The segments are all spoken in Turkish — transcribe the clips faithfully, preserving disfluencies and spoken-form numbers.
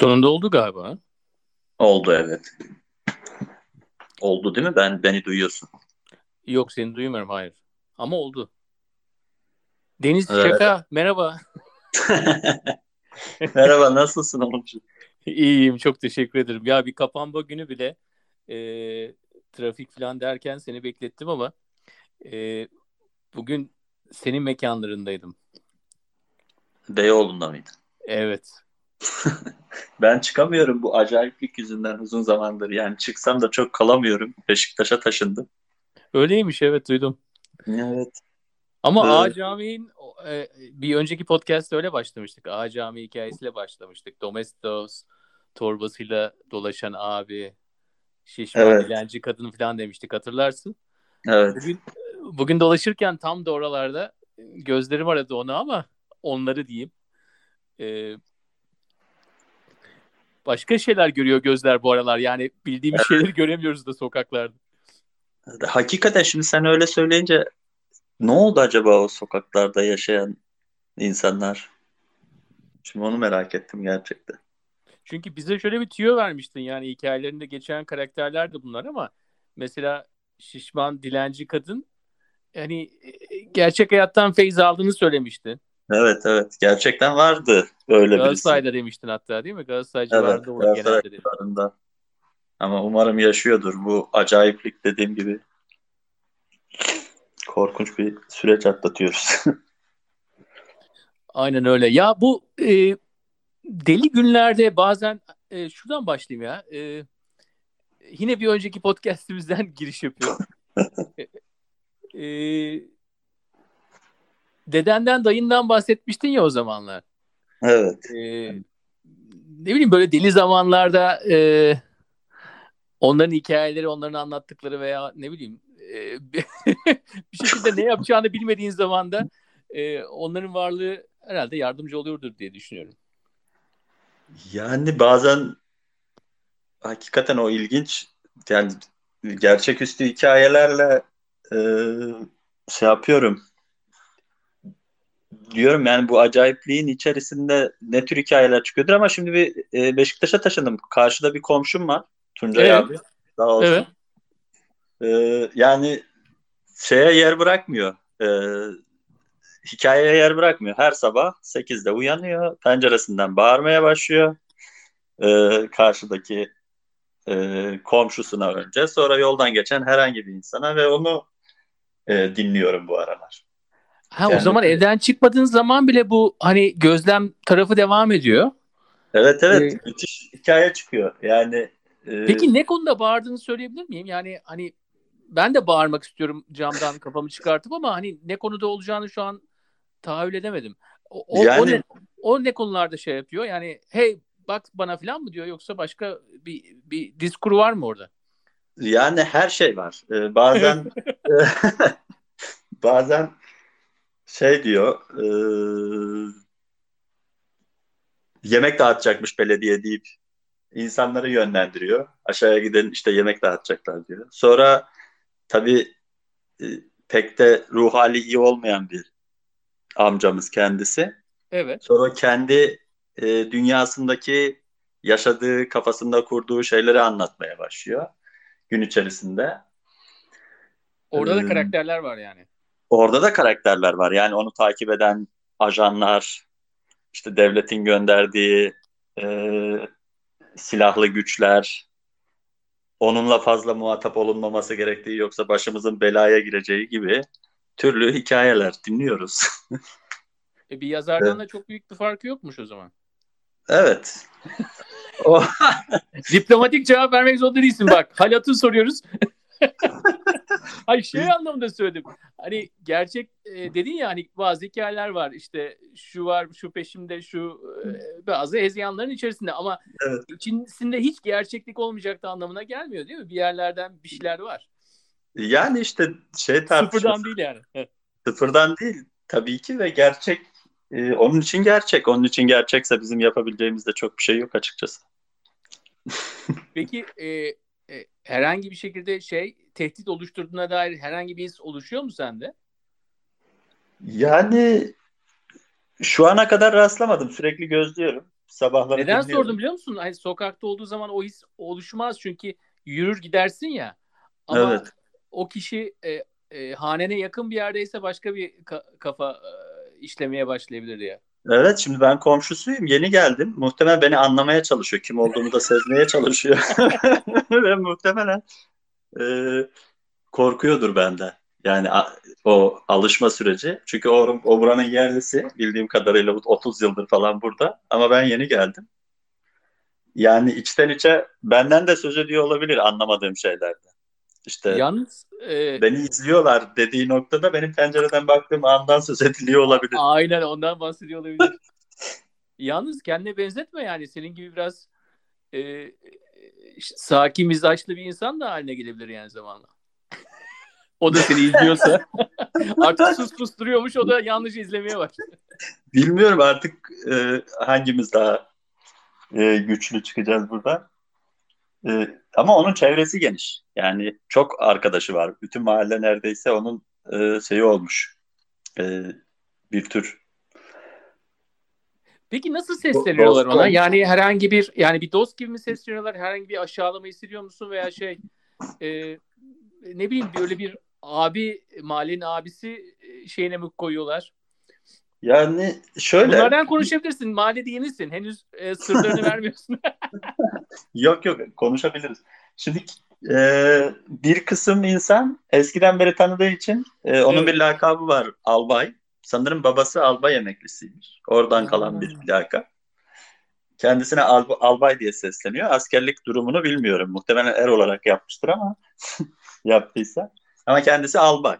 Sonunda oldu galiba. Oldu, evet. Oldu değil mi? Ben beni duyuyorsun. Yok, seni duymuyorum, hayır. Ama oldu. Deniz, evet. Şaka, merhaba. Merhaba, nasılsın oğlum? İyiyim, çok teşekkür ederim. Ya bir kapanma günü bile e, trafik falan derken seni beklettim ama e, bugün senin mekanlarındaydım. Beyoğlu'nda mıydın? Evet. Ben çıkamıyorum bu acayiplik yüzünden uzun zamandır. Yani çıksam da çok kalamıyorum. Beşiktaş'a taşındım. Öyleymiş, evet, duydum. Evet. Ama evet. A Camii'nin bir önceki podcast'te öyle başlamıştık. A Camii hikayesiyle başlamıştık. Domestos torbasıyla dolaşan abi, şişman, evet, dilenci kadın falan demiştik, hatırlarsın. Evet. Bugün, bugün dolaşırken tam da oralarda gözlerim aradı onu ama onları diyeyim. Ee, başka şeyler görüyor gözler bu aralar. Yani bildiğimiz şeyleri göremiyoruz da sokaklarda. Hakikaten şimdi sen öyle söyleyince ne oldu acaba o sokaklarda yaşayan insanlar? Şimdi onu merak ettim gerçekten. Çünkü bize şöyle bir tüyo vermiştin. Yani hikayelerinde geçen karakterler de bunlar ama mesela şişman, dilenci kadın, hani gerçek hayattan feyz aldığını söylemiştin. Evet, evet. Gerçekten vardı öyle birisi. Galatasaray'da demiştin hatta, değil mi? Galatasaray'da, evet, vardı o genelde. Ama umarım yaşıyordur bu acayiplik, dediğim gibi. Korkunç bir süreç atlatıyoruz. Aynen öyle. Ya bu e, deli günlerde bazen e, şuradan başlayayım ya. E, yine bir önceki podcastimizden giriş yapıyorum. e, e, dedenden, dayından bahsetmiştin ya o zamanlar. Evet. E, ne bileyim, böyle deli zamanlarda e, onların hikayeleri, onların anlattıkları veya ne bileyim bir şekilde ne yapacağını bilmediğin zaman da e, onların varlığı herhalde yardımcı oluyordur diye düşünüyorum. Yani bazen hakikaten o ilginç, yani gerçeküstü hikayelerle e, şey yapıyorum. Diyorum yani bu acayipliğin içerisinde ne tür hikayeler çıkıyordur ama şimdi bir e, Beşiktaş'a taşındım. Karşıda bir komşum var, Tuncay, evet, abi. Sağ olsun. Evet. Ee, yani şeye yer bırakmıyor, ee, hikayeye yer bırakmıyor. Her sabah sekizde uyanıyor, penceresinden bağırmaya başlıyor. Ee, karşıdaki e, komşusuna önce, sonra yoldan geçen herhangi bir insana ve onu e, dinliyorum bu aralar. Ha, yani, o zaman evden çıkmadığın zaman bile bu hani gözlem tarafı devam ediyor. Evet, evet, ee... müthiş hikaye çıkıyor yani. Peki ne konuda bağırdığını söyleyebilir miyim? Yani hani ben de bağırmak istiyorum camdan kafamı çıkartıp ama hani ne konuda olacağını şu an tahayyül edemedim. O, o, yani, o, ne, o ne konularda şey yapıyor? Yani hey bak bana falan mı diyor, yoksa başka bir bir diskur var mı orada? Yani her şey var. Ee, bazen bazen şey diyor, e, yemek dağıtacakmış belediye deyip İnsanları yönlendiriyor. Aşağıya giden işte yemek dağıtacaklar diyor. Sonra tabii pek de ruh hali iyi olmayan bir amcamız kendisi. Evet. Sonra kendi e, dünyasındaki yaşadığı, kafasında kurduğu şeyleri anlatmaya başlıyor gün içerisinde. Orada da karakterler var yani. Orada da karakterler var. Yani onu takip eden ajanlar, işte devletin gönderdiği eee silahlı güçler, onunla fazla muhatap olunmaması gerektiği, yoksa başımızın belaya gireceği gibi türlü hikayeler dinliyoruz. E bir yazardan, evet, da çok büyük bir farkı yokmuş o zaman. Evet. O... Diplomatik cevap vermek zorunda değilsin bak. Halatı soruyoruz. Hayır, şey anlamında söyledim. Hani gerçek e, dedin ya, hani bazı hikayeler var. İşte şu var, şu peşimde, şu e, bazı ezyanların içerisinde ama evet, içinde hiç gerçeklik olmayacaktı anlamına gelmiyor değil mi? Bir yerlerden bir şeyler var. Yani işte şey tartışması. Sıfırdan değil yani. Sıfırdan değil tabii ki ve gerçek e, onun için gerçek. Onun için gerçekse bizim yapabileceğimiz de çok bir şey yok açıkçası. Peki eee herhangi bir şekilde şey tehdit oluşturduğuna dair herhangi bir his oluşuyor mu sende? Yani şu ana kadar rastlamadım. Sürekli gözlüyorum. sabahları. Neden dinliyorum. Sordum biliyor musun? Hani sokakta olduğu zaman o his oluşmaz çünkü yürür gidersin ya. Ama evet. O kişi e, e, hanene yakın bir yerdeyse başka bir ka- kafa e, işlemeye başlayabilir ya. Evet, şimdi ben komşusuyum, yeni geldim. Muhtemelen beni anlamaya çalışıyor, kim olduğumu da sezmeye çalışıyor. Ve muhtemelen e, korkuyordur benden. Yani a, o alışma süreci. Çünkü o, o buranın yerlisi, bildiğim kadarıyla otuz yıldır falan burada. Ama ben yeni geldim. Yani içten içe benden de söz ediyor olabilir anlamadığım şeylerde. İşte yalnız, e, beni izliyorlar dediği noktada benim pencereden baktığım andan söz ediliyor olabilir. Aynen, ondan bahsediyor olabilir. Yalnız kendine benzetme yani. Senin gibi biraz e, sakin, mizaçlı bir insan da haline gelebilir yani zamanla. O da seni izliyorsa. Artık sus sus duruyormuş, o da yanlış izlemeye başladı. Bilmiyorum artık e, hangimiz daha e, güçlü çıkacağız buradan. E, ama onun çevresi geniş. Yani çok arkadaşı var. Bütün mahalle neredeyse onun e, şeyi olmuş. E, bir tür. Peki nasıl sesleniyorlar ona? Yani herhangi bir, yani bir dost gibi mi sesleniyorlar? Herhangi bir aşağılama hissediyor musun? Veya şey e, ne bileyim, böyle bir abi, mahallenin abisi şeyine mi koyuyorlar? Yani şöyle. Bunlardan konuşabilirsin. Mahallede yenisin. Henüz e, sırlarını vermiyorsun. Yok yok, konuşabiliriz. Şimdi e, bir kısım insan eskiden beri tanıdığı için e, onun evet. bir lakabı var. Albay. Sanırım babası albay emeklisiymiş. Oradan hmm. kalan bir lakap. Kendisine al, albay diye sesleniyor. Askerlik durumunu bilmiyorum. Muhtemelen er olarak yapmıştır ama yaptıysa. Ama kendisi albay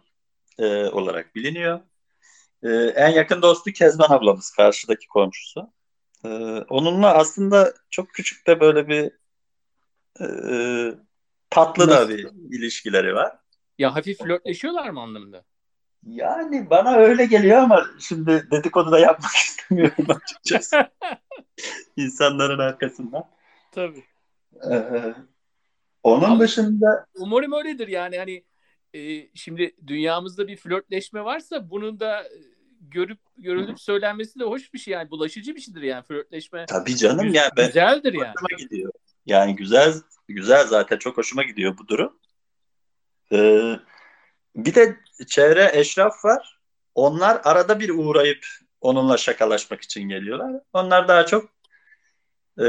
e, olarak biliniyor. Ee, en yakın dostu Kezban ablamız, karşıdaki komşusu. Ee, onunla aslında çok küçük de böyle bir e, tatlı da bir ilişkileri var. Ya hafif flörtleşiyorlar mı anlamında? Yani bana öyle geliyor ama şimdi dedikodu da yapmak istemiyorum açıkçası. İnsanların arkasından. Tabii. Ee, onun ama dışında... Umarım öyledir yani hani. Şimdi dünyamızda bir flörtleşme varsa bunun da görüp görülüp söylenmesi de hoş bir şey yani, bulaşıcı bir şeydir yani flörtleşme. Tabii canım güz- ya ben güzeldir yani. Gidiyor. Yani güzel güzel zaten çok hoşuma gidiyor bu durum. Ee, bir de çevre eşraf var. Onlar arada bir uğrayıp onunla şakalaşmak için geliyorlar. Onlar daha çok e,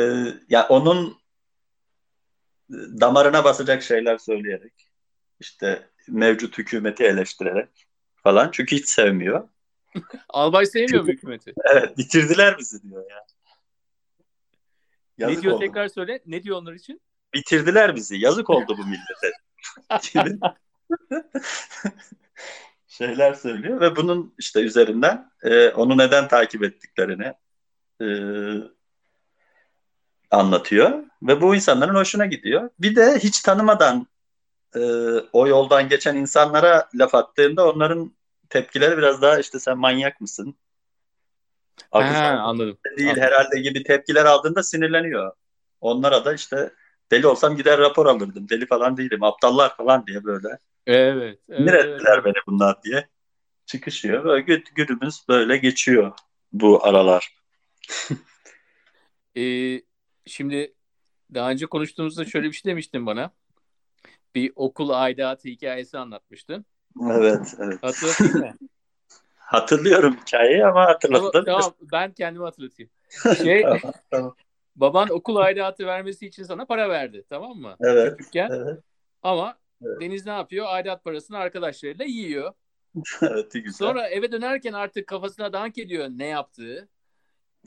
ya onun damarına basacak şeyler söyleyerek, işte mevcut hükümeti eleştirerek falan. Çünkü hiç sevmiyor. Albay sevmiyor mu hükümeti? Evet. Bitirdiler bizi diyor ya. Yazık ne diyor oldu. Tekrar söyle. Ne diyor onlar için? Bitirdiler bizi. Yazık oldu bu millete. Şeyler söylüyor ve bunun işte üzerinden e, onu neden takip ettiklerini e, anlatıyor. Ve bu insanların hoşuna gidiyor. Bir de hiç tanımadan Ee, o yoldan geçen insanlara laf attığında onların tepkileri biraz daha işte sen manyak mısın? He, anladım. Değil anladım. Herhalde gibi tepkiler aldığında sinirleniyor. Onlara da işte deli olsam gider rapor alırdım. Deli falan değilim. Aptallar falan diye böyle. Evet. Sinir evet, ettiler evet. beni bunlar diye. Çıkışıyor. Böyle günümüz böyle geçiyor bu aralar. ee, şimdi daha önce konuştuğumuzda şöyle bir şey demiştin bana. Bir okul aidatı hikayesi anlatmıştın. Evet, evet. Hatırlatayım mı? Hatırlıyorum hikayeyi ama hatırlattın. Tamam, tamam, ben kendimi hatırlatayım. Şey, tamam, tamam. Baban okul aidatı vermesi için sana para verdi, tamam mı? Evet. Küçükken. Evet. Ama evet. Deniz ne yapıyor? Aidat parasını arkadaşlarıyla yiyor. Evet, güzel. Sonra eve dönerken artık kafasına dank ediyor ne yaptığı.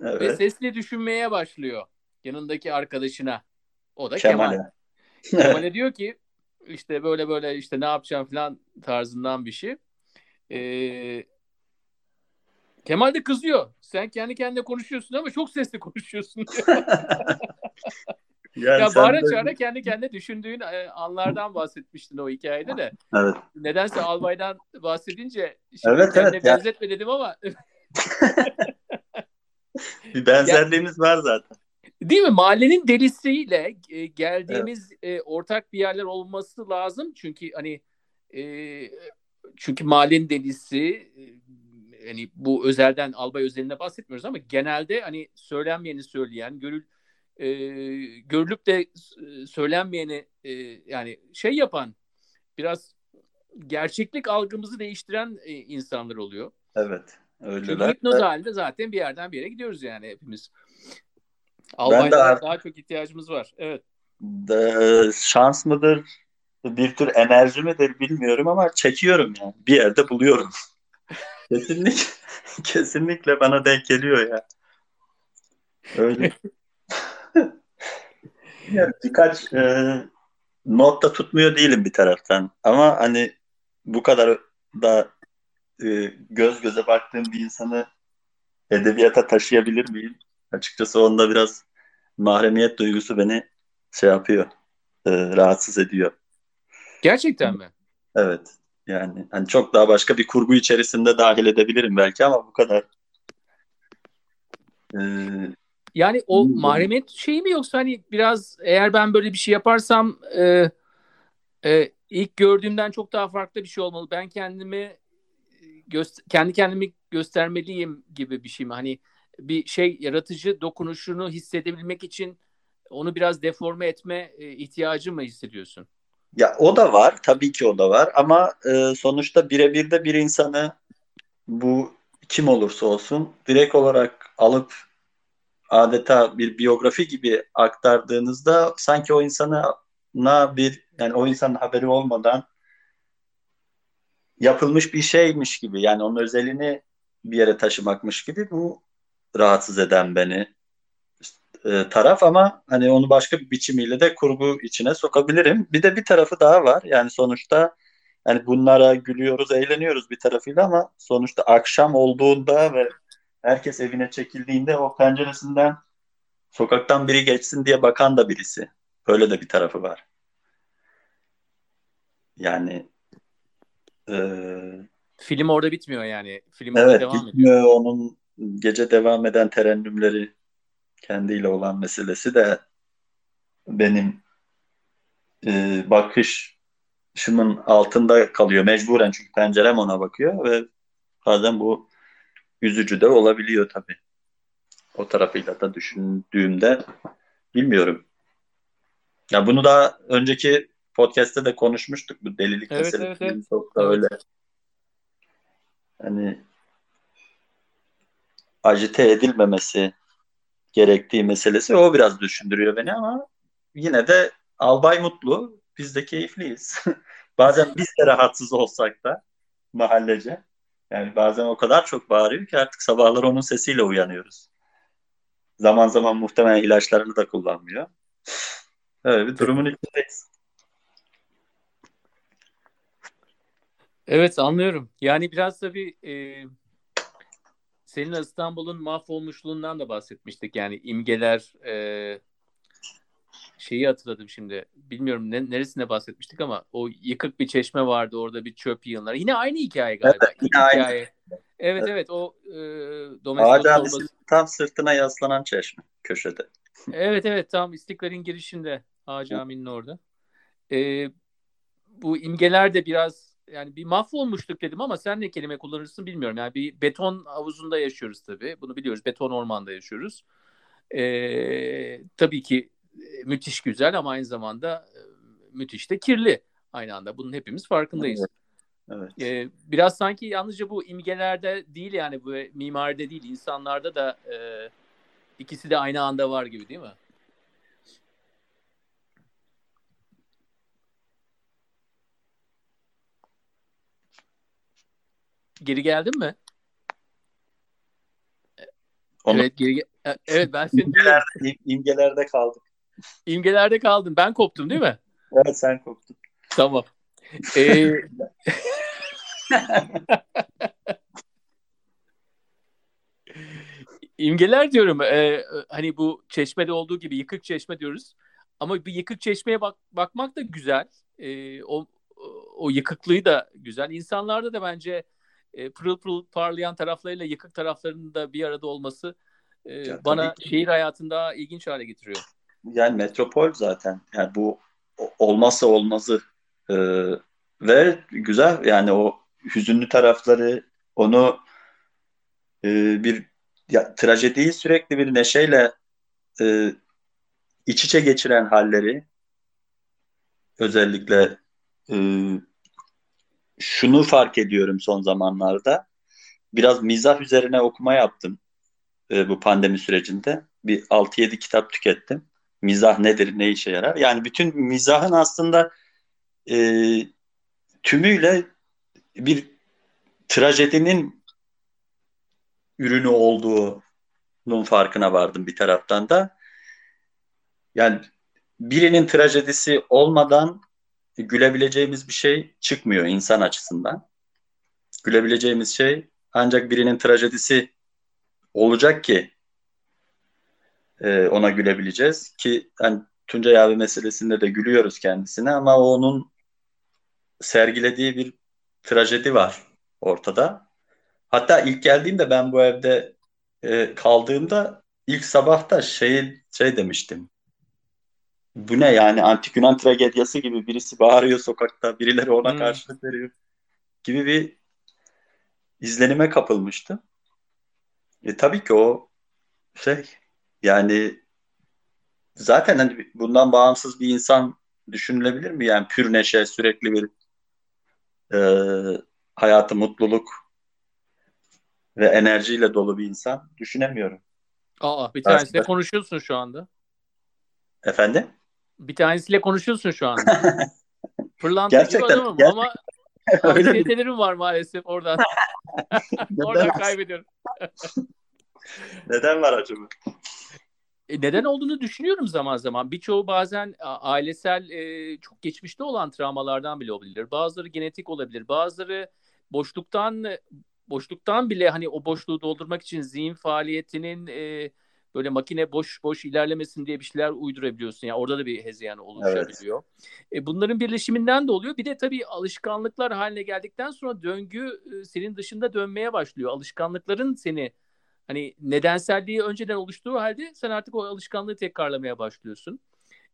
Evet. Ve sesli düşünmeye başlıyor yanındaki arkadaşına. O da Kemal. Kemal, Kemal diyor ki İşte böyle böyle işte ne yapacağım falan tarzından bir şey. Ee, Kemal de kızıyor. Sen kendi kendine konuşuyorsun ama çok sesli konuşuyorsun diyor. Yani ya bağıra çağıra de... kendi kendine düşündüğün anlardan bahsetmiştin o hikayede de. Evet. Nedense albaydan bahsedince şimdi evet, kendine evet, benzetme yani. Dedim ama. Bir benzerliğimiz yani... var zaten. Değil mi? Mahallenin delisiyle e, geldiğimiz evet. e, ortak bir yerler olması lazım. Çünkü hani e, çünkü mahallenin delisi e, hani bu özelden, albay özeline bahsetmiyoruz ama genelde hani söylenmeyeni söyleyen, görül e, görülüp de söylenmeyeni e, yani şey yapan, biraz gerçeklik algımızı değiştiren e, insanlar oluyor. Evet. Öyleler. Hipnoz evet. halinde zaten bir yerden bir yere gidiyoruz yani hepimiz. Albaylara de... daha çok ihtiyacımız var. Evet. De, şans mıdır, bir tür enerji midir bilmiyorum ama çekiyorum yani. Bir yerde buluyorum. Kesinlikle, kesinlikle bana denk geliyor ya. Öyle. Yani birkaç e, not da tutmuyor değilim bir taraftan. Ama hani bu kadar da e, göz göze baktığım bir insanı edebiyata taşıyabilir miyim? Açıkçası onda biraz mahremiyet duygusu beni şey yapıyor, e, rahatsız ediyor. Gerçekten mi? Evet. Yani hani çok daha başka bir kurgu içerisinde dahil edebilirim belki ama bu kadar. Ee, yani o mahremiyet şeyi mi, yoksa hani biraz eğer ben böyle bir şey yaparsam e, e, ilk gördüğümden çok daha farklı bir şey olmalı. Ben kendimi göster- kendi kendimi göstermeliyim gibi bir şey mi? Hani bir şey, yaratıcı dokunuşunu hissedebilmek için onu biraz deforme etme e, ihtiyacı mı hissediyorsun? Ya o da var, tabii ki o da var ama e, sonuçta birebir de bir insanı, bu kim olursa olsun, direkt olarak alıp adeta bir biyografi gibi aktardığınızda sanki o insana bir, yani o insanın haberi olmadan yapılmış bir şeymiş gibi, yani onun özelliğini bir yere taşımakmış gibi, bu rahatsız eden beni taraf ama hani onu başka bir biçimiyle de kurgu içine sokabilirim. Bir de bir tarafı daha var. Yani sonuçta yani bunlara gülüyoruz, eğleniyoruz bir tarafıyla ama sonuçta akşam olduğunda ve herkes evine çekildiğinde o penceresinden sokaktan biri geçsin diye bakan da birisi. Böyle de bir tarafı var. Yani e... film orada bitmiyor yani. Film orada evet, devam bitmiyor. Ediyor. Onun gece devam eden terennümleri, kendiyle olan meselesi de benim e, bakışımın altında kalıyor. Mecburen, çünkü pencerem ona bakıyor ve bazen bu üzücü de olabiliyor tabii. O tarafıyla da düşündüğümde bilmiyorum. Ya bunu daha önceki podcast'te de konuşmuştuk, bu delilik evet, meselesi. Evet, evet. Çok da öyle. Hani ajite edilmemesi gerektiği meselesi, o biraz düşündürüyor beni ama yine de albay mutlu, biz de keyifliyiz. Bazen biz de rahatsız olsak da mahallece. Yani bazen o kadar çok bağırıyor ki artık sabahları onun sesiyle uyanıyoruz. Zaman zaman muhtemelen ilaçlarını da kullanmıyor. Öyle bir durumun içindeyiz. Evet, anlıyorum. Yani biraz da bir... E... Seninle İstanbul'un mahvolmuşluğundan da bahsetmiştik. Yani imgeler e, şeyi hatırladım şimdi. Bilmiyorum ne, neresinde bahsetmiştik ama o yıkık bir çeşme vardı. Orada bir çöp yığınları. Yine aynı hikaye galiba. Evet, yine aynı. Hikaye. Evet, evet evet. O e, domestos olması. Tam sırtına yaslanan çeşme köşede. Evet evet. Tam İstiklal'in girişinde. Ağa Camii'nin orada. E, bu imgeler de biraz, yani bir mahvolmuşluk dedim ama sen ne kelime kullanırsın bilmiyorum. Yani bir beton havuzunda yaşıyoruz tabii. Bunu biliyoruz. Beton ormanda yaşıyoruz. Ee, tabii ki müthiş güzel ama aynı zamanda müthiş de kirli aynı anda. Bunun hepimiz farkındayız. Evet. Evet. Ee, biraz sanki yalnızca bu imgelerde değil, yani bu mimaride değil, insanlarda da e, ikisi de aynı anda var gibi, değil mi? Geri geldin mi? Onu... Evet, geri ge- evet ben seni imgelerde, imgelerde kaldım. İmgelerde kaldım. Ben koptum değil mi? Evet, sen koptun. Tamam. Ee... İmgeler diyorum. Ee, hani bu çeşmede olduğu gibi yıkık çeşme diyoruz. Ama bir yıkık çeşmeye bak- bakmak da güzel. Ee, o o yıkıklığı da güzel. İnsanlarda da bence E, pırıl pırıl parlayan taraflarıyla yıkık taraflarının da bir arada olması e, ya, bana şehir hayatını daha ilginç hale getiriyor. Yani metropol zaten. Yani bu olmazsa olmazı e, ve güzel, yani o hüzünlü tarafları, onu e, bir ya, trajediyi sürekli bir neşeyle e, iç içe geçiren halleri, özellikle e, şunu fark ediyorum son zamanlarda. Biraz mizah üzerine okuma yaptım e, bu pandemi sürecinde. Bir altı yedi kitap tükettim. Mizah nedir, ne işe yarar? Yani bütün mizahın aslında e, tümüyle bir trajedinin ürünü olduğunun farkına vardım bir taraftan da. Yani birinin trajedisi olmadan gülebileceğimiz bir şey çıkmıyor insan açısından. Gülebileceğimiz şey ancak birinin trajedisi olacak ki e, ona gülebileceğiz. Ki hani Tuncay abi meselesinde de gülüyoruz kendisine, ama onun sergilediği bir trajedi var ortada. Hatta ilk geldiğimde, ben bu evde e, kaldığımda ilk sabahta şey, şey demiştim. Bu ne yani, antik Yunan tragedyası gibi birisi bağırıyor sokakta, birileri ona hmm. karşılık veriyor gibi bir izlenime kapılmıştım. E tabii ki o şey, yani zaten hani bundan bağımsız bir insan düşünülebilir mi? Yani pür neşe, sürekli bir e, hayatı mutluluk ve enerjiyle dolu bir insan düşünemiyorum. Aa, bir tanesiyle aslında konuşuyorsun şu anda. Efendim? Bir tanesiyle konuşuyorsun şu anda. Fırlantıcı gerçekten, adamım gerçekten. Ama anksiyetelerim var maalesef oradan. Oradan kaybediyorum. Neden var acaba? E neden olduğunu düşünüyorum zaman zaman. Birçoğu bazen ailesel e, çok geçmişte olan travmalardan bile olabilir. Bazıları genetik olabilir. Bazıları boşluktan boşluktan bile, hani o boşluğu doldurmak için zihin faaliyetinin e, böyle makine boş boş ilerlemesin diye bir şeyler uydurabiliyorsun. Yani orada da bir hezeyan oluşabiliyor. Evet. E, bunların birleşiminden de oluyor. Bir de tabii alışkanlıklar haline geldikten sonra döngü e, senin dışında dönmeye başlıyor. Alışkanlıkların seni, hani nedenselliği önceden oluştuğu halde sen artık o alışkanlığı tekrarlamaya başlıyorsun.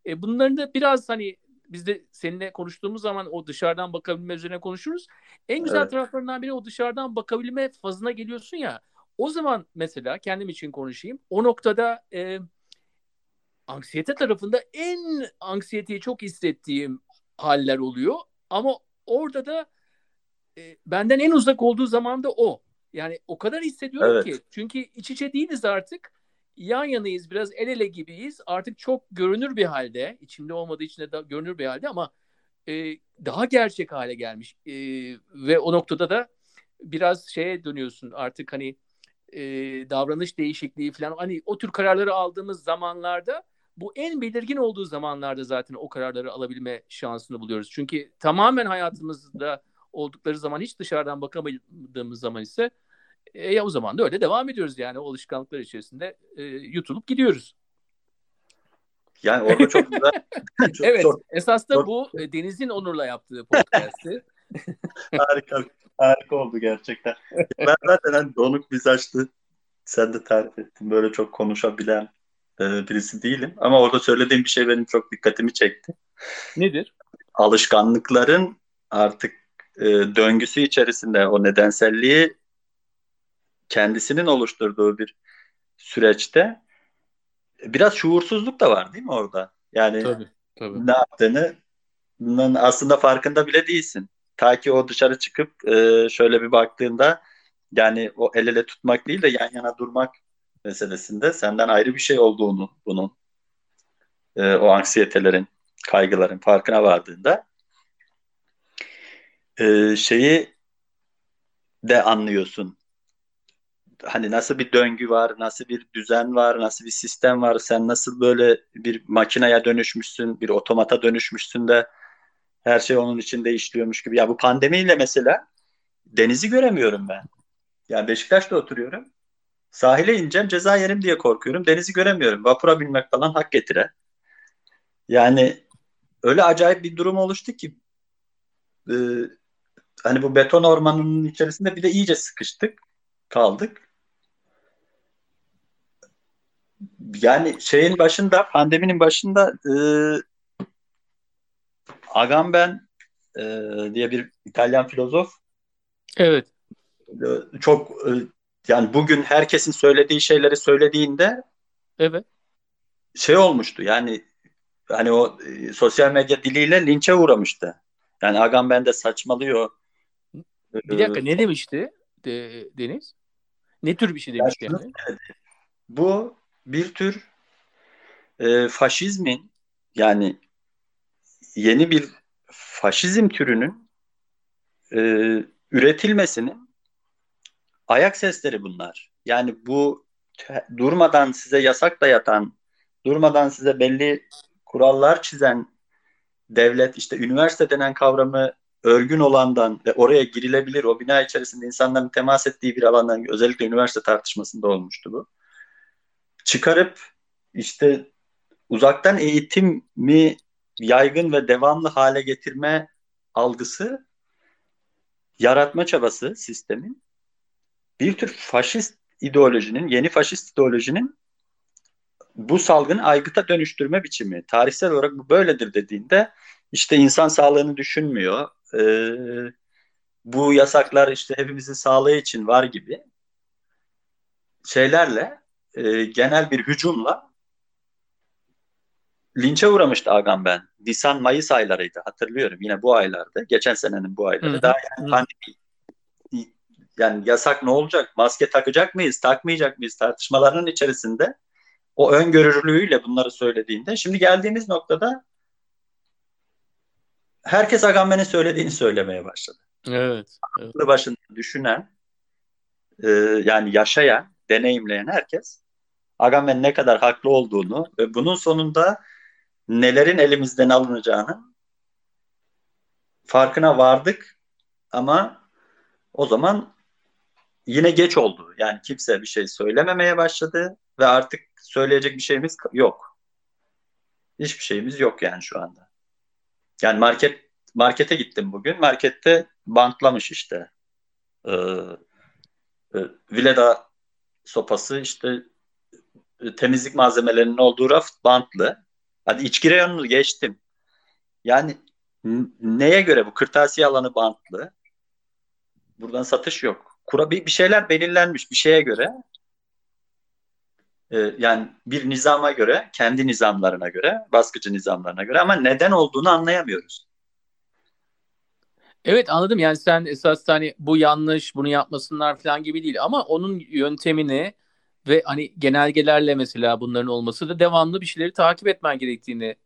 E, bunların da biraz, hani biz de seninle konuştuğumuz zaman o dışarıdan bakabilme üzerine konuşuruz. En güzel evet. taraflarından biri o dışarıdan bakabilme fazına geliyorsun ya. O zaman mesela kendim için konuşayım. O noktada e, anksiyete tarafında en anksiyeteyi çok hissettiğim haller oluyor. Ama orada da e, benden en uzak olduğu zaman da o. Yani o kadar hissediyorum evet. ki. Çünkü iç içe değiliz artık. Yan yanayız, biraz el ele gibiyiz. Artık çok görünür bir halde. İçimde olmadığı için de görünür bir halde, ama e, daha gerçek hale gelmiş. E, ve o noktada da biraz şeye dönüyorsun artık, hani E, davranış değişikliği falan, hani o tür kararları aldığımız zamanlarda, bu en belirgin olduğu zamanlarda zaten o kararları alabilme şansını buluyoruz. Çünkü tamamen hayatımızda oldukları zaman, hiç dışarıdan bakamadığımız zaman ise e, ya o zaman da öyle devam ediyoruz yani, o alışkanlıklar içerisinde e, yutulup gidiyoruz. Yani orada çok güzel. çok, evet çok, esas da çok, bu çok. Deniz'in Onur'la yaptığı podcast'ı. Harika. Harika oldu gerçekten. Ben zaten hani donuk mizaçlı, sen de tarif ettin, böyle çok konuşabilen e, birisi değilim. Ama orada söylediğim bir şey benim çok dikkatimi çekti. Nedir? Alışkanlıkların artık e, döngüsü içerisinde o nedenselliği kendisinin oluşturduğu bir süreçte biraz şuursuzluk da var değil mi orada? Yani tabii, tabii. ne yaptığını aslında farkında bile değilsin. Ta ki o dışarı çıkıp e, şöyle bir baktığında, yani o el ele tutmak değil de yan yana durmak meselesinde senden ayrı bir şey olduğunu, bunun e, o anksiyetelerin, kaygıların farkına vardığında e, şeyi de anlıyorsun. Hani nasıl bir döngü var, nasıl bir düzen var, nasıl bir sistem var, sen nasıl böyle bir makineye dönüşmüşsün, bir otomata dönüşmüşsün de her şey onun içinde işliyormuş gibi. Ya bu pandemiyle mesela denizi göremiyorum ben. Yani Beşiktaş'ta oturuyorum. Sahile ineceğim, ceza yerim diye korkuyorum. Denizi göremiyorum. Vapura binmek falan hak getire. Yani öyle acayip bir durum oluştu ki e, hani bu beton ormanının içerisinde bir de iyice sıkıştık, kaldık. Yani şeyin başında, pandeminin başında e, Agamben e, diye bir İtalyan filozof. Evet. E, çok e, Yani bugün herkesin söylediği şeyleri söylediğinde evet. şey olmuştu yani hani o e, sosyal medya diliyle linçe uğramıştı. Yani Agam ben de saçmalıyor. Bir dakika ne demişti de, Deniz? Ne tür bir şey demişti yani? yani? Evet. Bu bir tür e, faşizmin yani yeni bir faşizm türünün e, üretilmesinin ayak sesleri bunlar. Yani bu te, durmadan size yasak dayatan, durmadan size belli kurallar çizen devlet, işte üniversite denen kavramı örgün olandan ve oraya girilebilir, o bina içerisinde insanların temas ettiği bir alandan, özellikle üniversite tartışmasında olmuştu bu. Çıkarıp işte uzaktan eğitimi yaygın ve devamlı hale getirme algısı, yaratma çabası sistemin, bir tür faşist ideolojinin, yeni faşist ideolojinin bu salgını aygıta dönüştürme biçimi, tarihsel olarak bu böyledir dediğinde işte insan sağlığını düşünmüyor, ee, bu yasaklar işte hepimizin sağlığı için var gibi şeylerle, e, genel bir hücumla linçe uğramıştı Agam ben. Nisan, Mayıs aylarıydı hatırlıyorum, yine bu aylarda, geçen senenin bu ayları. Hı-hı. Daha yani pandemi, yani yasak ne olacak, maske takacak mıyız, takmayacak mıyız tartışmalarının içerisinde o öngörülüğüyle bunları söylediğinde, şimdi geldiğimiz noktada herkes Agamben'in söylediğini söylemeye başladı. Evet. evet. Başında düşünen, e, yani yaşayan, deneyimleyen herkes Agamben'in ne kadar haklı olduğunu ve bunun sonunda nelerin elimizden alınacağının farkına vardık, ama o zaman yine geç oldu. Yani kimse bir şey söylememeye başladı ve artık söyleyecek bir şeyimiz yok. Hiçbir şeyimiz yok yani şu anda. Yani market markete gittim bugün. Markette bantlamış işte. Ee, e, Vileda sopası, işte e, temizlik malzemelerinin olduğu raf bantlı. Hadi içki reyonunu geçtim. Yani n- neye göre bu? Kırtasiye alanı bantlı. Buradan satış yok. Kura, bir, bir şeyler belirlenmiş bir şeye göre. Yani bir nizama göre, kendi nizamlarına göre, baskıcı nizamlarına göre, ama neden olduğunu anlayamıyoruz. Evet, anladım. Yani sen esas hani bu yanlış, bunu yapmasınlar falan gibi değil, ama onun yöntemini ve hani genelgelerle mesela bunların olması da devamlı bir şeyleri takip etmen gerektiğini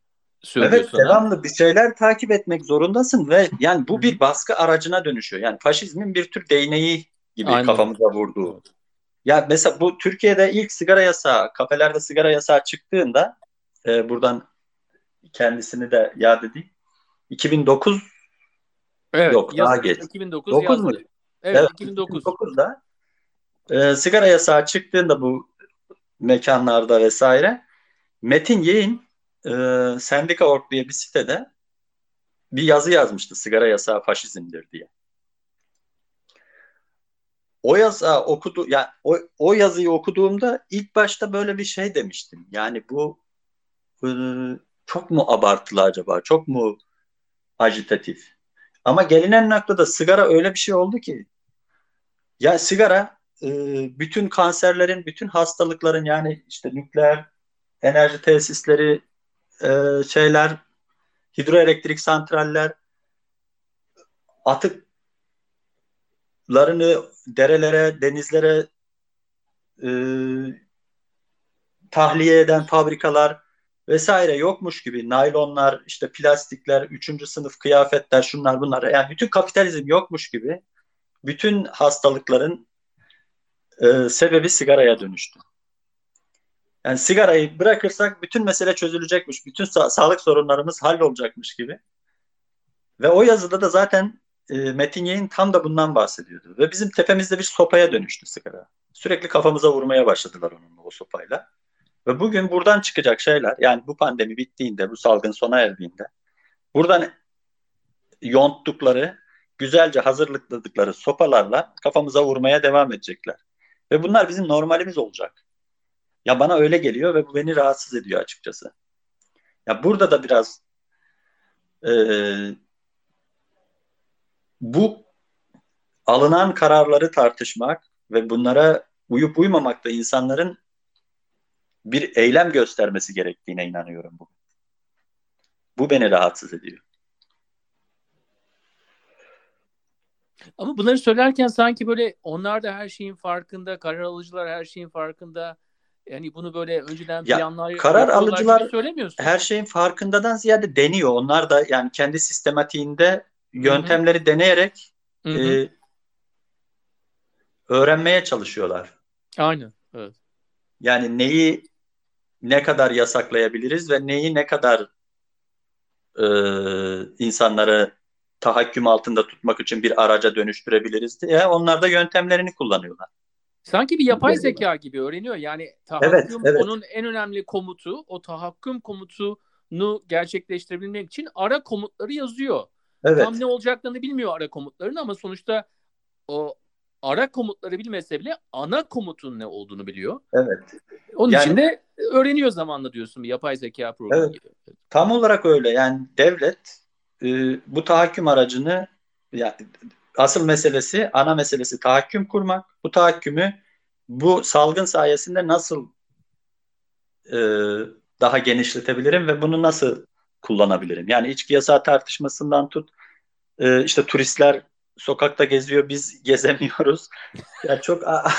söylüyorsun. Evet, devamlı ha? bir şeyler takip etmek zorundasın ve yani bu bir baskı aracına dönüşüyor. Yani faşizmin bir tür değneği gibi Aynen. kafamıza vurduğu. Ya mesela bu Türkiye'de ilk sigara yasağı, kafelerde sigara yasağı çıktığında, e, buradan kendisini de yad edeyim. iki bin dokuz evet, yok yazdı, daha geç. iki bin dokuz yazdı. Mu? Evet, evet iki bin dokuz. iki bin dokuzda e, sigara yasağı çıktığında bu mekanlarda vesaire, Metin Yeğin e, Sendika nokta org diye bir sitede bir yazı yazmıştı, sigara yasağı faşizmdir diye. O yasağı okudu, yani o, o yazıyı okuduğumda ilk başta böyle bir şey demiştim. Yani bu e, çok mu abartılı acaba? Çok mu ajitatif? Ama gelinen noktada sigara öyle bir şey oldu ki, ya sigara e, bütün kanserlerin, bütün hastalıkların, yani işte nükleer enerji tesisleri, e, şeyler, hidroelektrik santraller, atık larını derelere, denizlere e, tahliye eden fabrikalar vesaire yokmuş gibi, naylonlar, işte plastikler, üçüncü sınıf kıyafetler, şunlar bunlar, yani bütün kapitalizm yokmuş gibi bütün hastalıkların e, sebebi sigaraya dönüştü. Yani sigarayı bırakırsak bütün mesele çözülecekmiş, bütün sa- sağlık sorunlarımız hallolacakmış gibi. Ve o yazıda da zaten Metin Yeğin tam da bundan bahsediyordu. Ve bizim tepemizde bir sopaya dönüştü sigara. Sürekli kafamıza vurmaya başladılar onunla, o sopayla. Ve bugün buradan çıkacak şeyler, yani bu pandemi bittiğinde, bu salgın sona erdiğinde, buradan yonttukları, güzelce hazırladıkları sopalarla kafamıza vurmaya devam edecekler. Ve bunlar bizim normalimiz olacak. Ya bana öyle geliyor ve bu beni rahatsız ediyor açıkçası. Ya burada da biraz eee bu alınan kararları tartışmak ve bunlara uyup uymamakta insanların bir eylem göstermesi gerektiğine inanıyorum bugün. Bu beni rahatsız ediyor. Ama bunları söylerken sanki böyle onlar da her şeyin farkında, karar alıcılar her şeyin farkında. Yani bunu böyle önceden planlar... Karar alıcılar her şeyin farkındadan ziyade deniyor. Onlar da yani kendi sistematiğinde yöntemleri Hı-hı. deneyerek Hı-hı. E, öğrenmeye çalışıyorlar. Aynen, evet. Yani neyi ne kadar yasaklayabiliriz ve neyi ne kadar e, insanları tahakküm altında tutmak için bir araca dönüştürebiliriz diye onlar da yöntemlerini kullanıyorlar. Sanki bir yapay zeka gibi öğreniyor. Yani tahakküm evet, evet. onun en önemli komutu. O tahakküm komutunu gerçekleştirebilmek için ara komutları yazıyor. Evet. Tam ne olacaklarını bilmiyor ara komutlarını ama sonuçta o ara komutları bilmese bile ana komutun ne olduğunu biliyor. Evet. Onun yani, için de öğreniyor zamanla diyorsun bir yapay zeka programı evet, gibi. Tam olarak öyle. Yani devlet e, bu tahakküm aracını yani asıl meselesi, ana meselesi tahakküm kurmak. Bu tahakkümü bu salgın sayesinde nasıl e, daha genişletebilirim ve bunu nasıl kullanabilirim? Yani içki yasağı tartışmasından tut, e, işte turistler sokakta geziyor, biz gezemiyoruz. Ya çok a-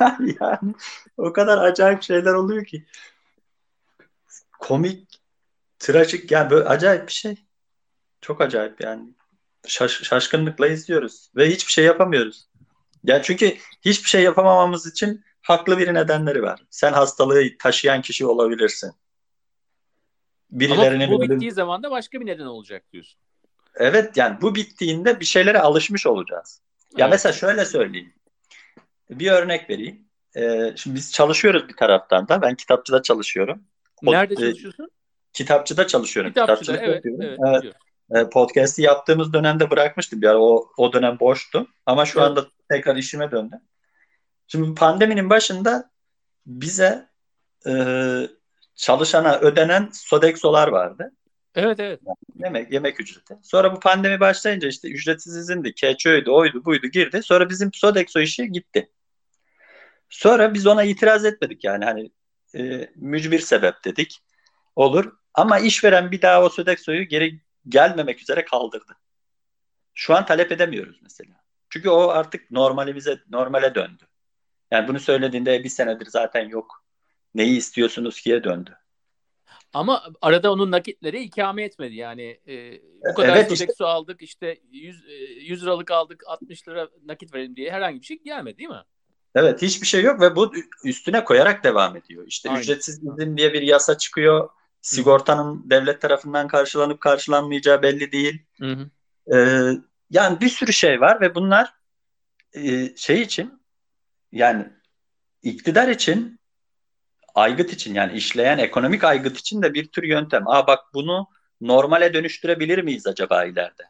yani, yani o kadar acayip şeyler oluyor ki. Komik, trajik, yani böyle acayip bir şey. Çok acayip yani. Şaş- şaşkınlıkla izliyoruz ve hiçbir şey yapamıyoruz. Yani çünkü hiçbir şey yapamamamız için haklı bir nedenleri var. Sen hastalığı taşıyan kişi olabilirsin. Birilerinin Ama bu bittiği zaman da başka bir neden olacak diyorsun. Evet yani bu bittiğinde bir şeylere alışmış olacağız. Ya evet. Mesela şöyle söyleyeyim. Bir örnek vereyim. Ee, şimdi biz çalışıyoruz bir taraftan da. Ben kitapçıda çalışıyorum. O, Nerede çalışıyorsun? E, kitapçıda çalışıyorum. Kitapçıda evet. evet, evet. E, podcast'i yaptığımız dönemde bırakmıştım. Yani o, o dönem boştu. Ama şu evet. anda tekrar işime döndüm. Şimdi pandeminin başında bize e, çalışana ödenen sodexolar vardı. Evet evet. Yani yemek, yemek ücreti. Sonra bu pandemi başlayınca işte ücretsiz izindi, keçöydi, oydu, buydu girdi. Sonra bizim Sodexo işi gitti. Sonra biz ona itiraz etmedik yani hani e, mücbir sebep dedik. Olur. Ama işveren bir daha o Sodexo'yu geri gelmemek üzere kaldırdı. Şu an talep edemiyoruz mesela. Çünkü o artık normalimize, normale döndü. Yani bunu söylediğinde bir senedir zaten yok. Neyi istiyorsunuz ki'ye döndü. Ama arada onun nakitleri ikame etmedi yani e, bu kadar evet, Sodexo işte. aldık işte yüz, yüz liralık aldık altmış lira nakit verelim diye herhangi bir şey gelmedi değil mi? Evet hiçbir şey yok ve bu üstüne koyarak devam ediyor. İşte Aynen. ücretsiz izin diye bir yasa çıkıyor. Sigortanın Hı-hı. devlet tarafından karşılanıp karşılanmayacağı belli değil. Ee, yani bir sürü şey var ve bunlar e, şey için yani iktidar için aygıt için yani işleyen ekonomik aygıt için de bir tür yöntem. Aa bak bunu normale dönüştürebilir miyiz acaba ileride?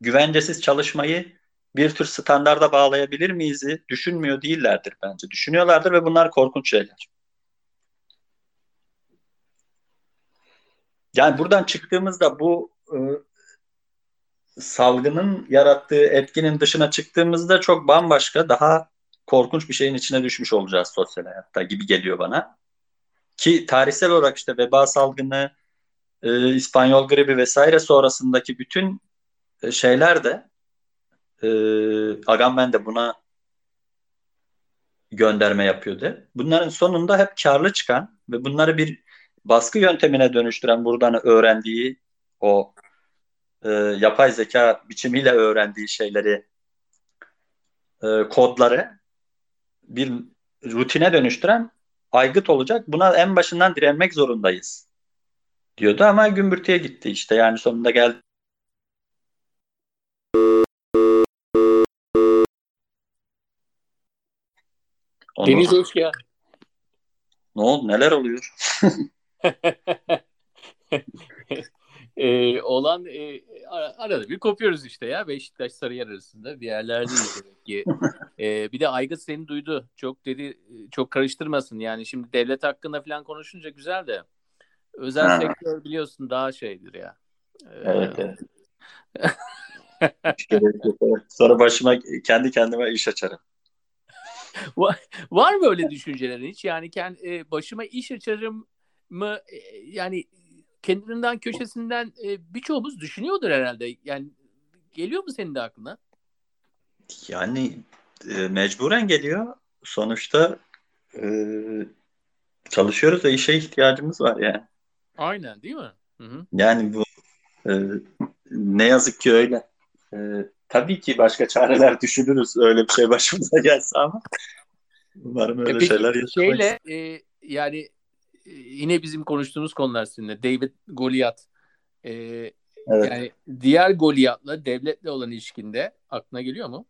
Güvencesiz çalışmayı bir tür standarda bağlayabilir miyiz? Düşünmüyor değillerdir bence. Düşünüyorlardır ve bunlar korkunç şeyler. Yani buradan çıktığımızda bu ıı, salgının yarattığı etkinin dışına çıktığımızda çok bambaşka daha korkunç bir şeyin içine düşmüş olacağız sosyal hayatta gibi geliyor bana. Ki tarihsel olarak işte veba salgını, e, İspanyol gribi vesaire sonrasındaki bütün şeyler de e, Agamben de buna gönderme yapıyordu. Bunların sonunda hep karlı çıkan ve bunları bir baskı yöntemine dönüştüren buradan öğrendiği o e, yapay zeka biçimiyle öğrendiği şeyleri e, kodları bir rutine dönüştüren aygıt olacak. Buna en başından direnmek zorundayız diyordu ama gümbürtüye gitti işte. Yani sonunda geldi. Deniz hoş ya. Ne oldu? Neler oluyor? Ee, olan e, ara, arada bir kopuyoruz işte ya Beşiktaş Sarıyer arasında bir yerlerdeyiz demek ki. Ee, bir de aygıt seni duydu. Çok dedi çok karıştırmasın yani şimdi devlet hakkında falan konuşunca güzel de özel ha. sektör biliyorsun daha şeydir ya. Ee, evet. evet. Sonra başıma kendi kendime iş açarım. Var mı öyle düşüncelerin hiç? Yani kendi başıma iş açarım mı? Yani kendinden köşesinden birçoğumuz düşünüyordur herhalde. Yani geliyor mu senin de aklına? Yani e, mecburen geliyor. Sonuçta e, çalışıyoruz da işe ihtiyacımız var yani. Aynen, değil mi? Hı-hı. Yani bu e, ne yazık ki öyle. E, tabii ki başka çareler düşünürüz öyle bir şey başımıza gelse ama umarım öyle e peki, şeyler yaşamayız. Şeyle, e, yani yine bizim konuştuğumuz konular sizinle. David Goliath. E, evet. Yani diğer Goliath'la devletle olan ilişkinde aklına geliyor mu?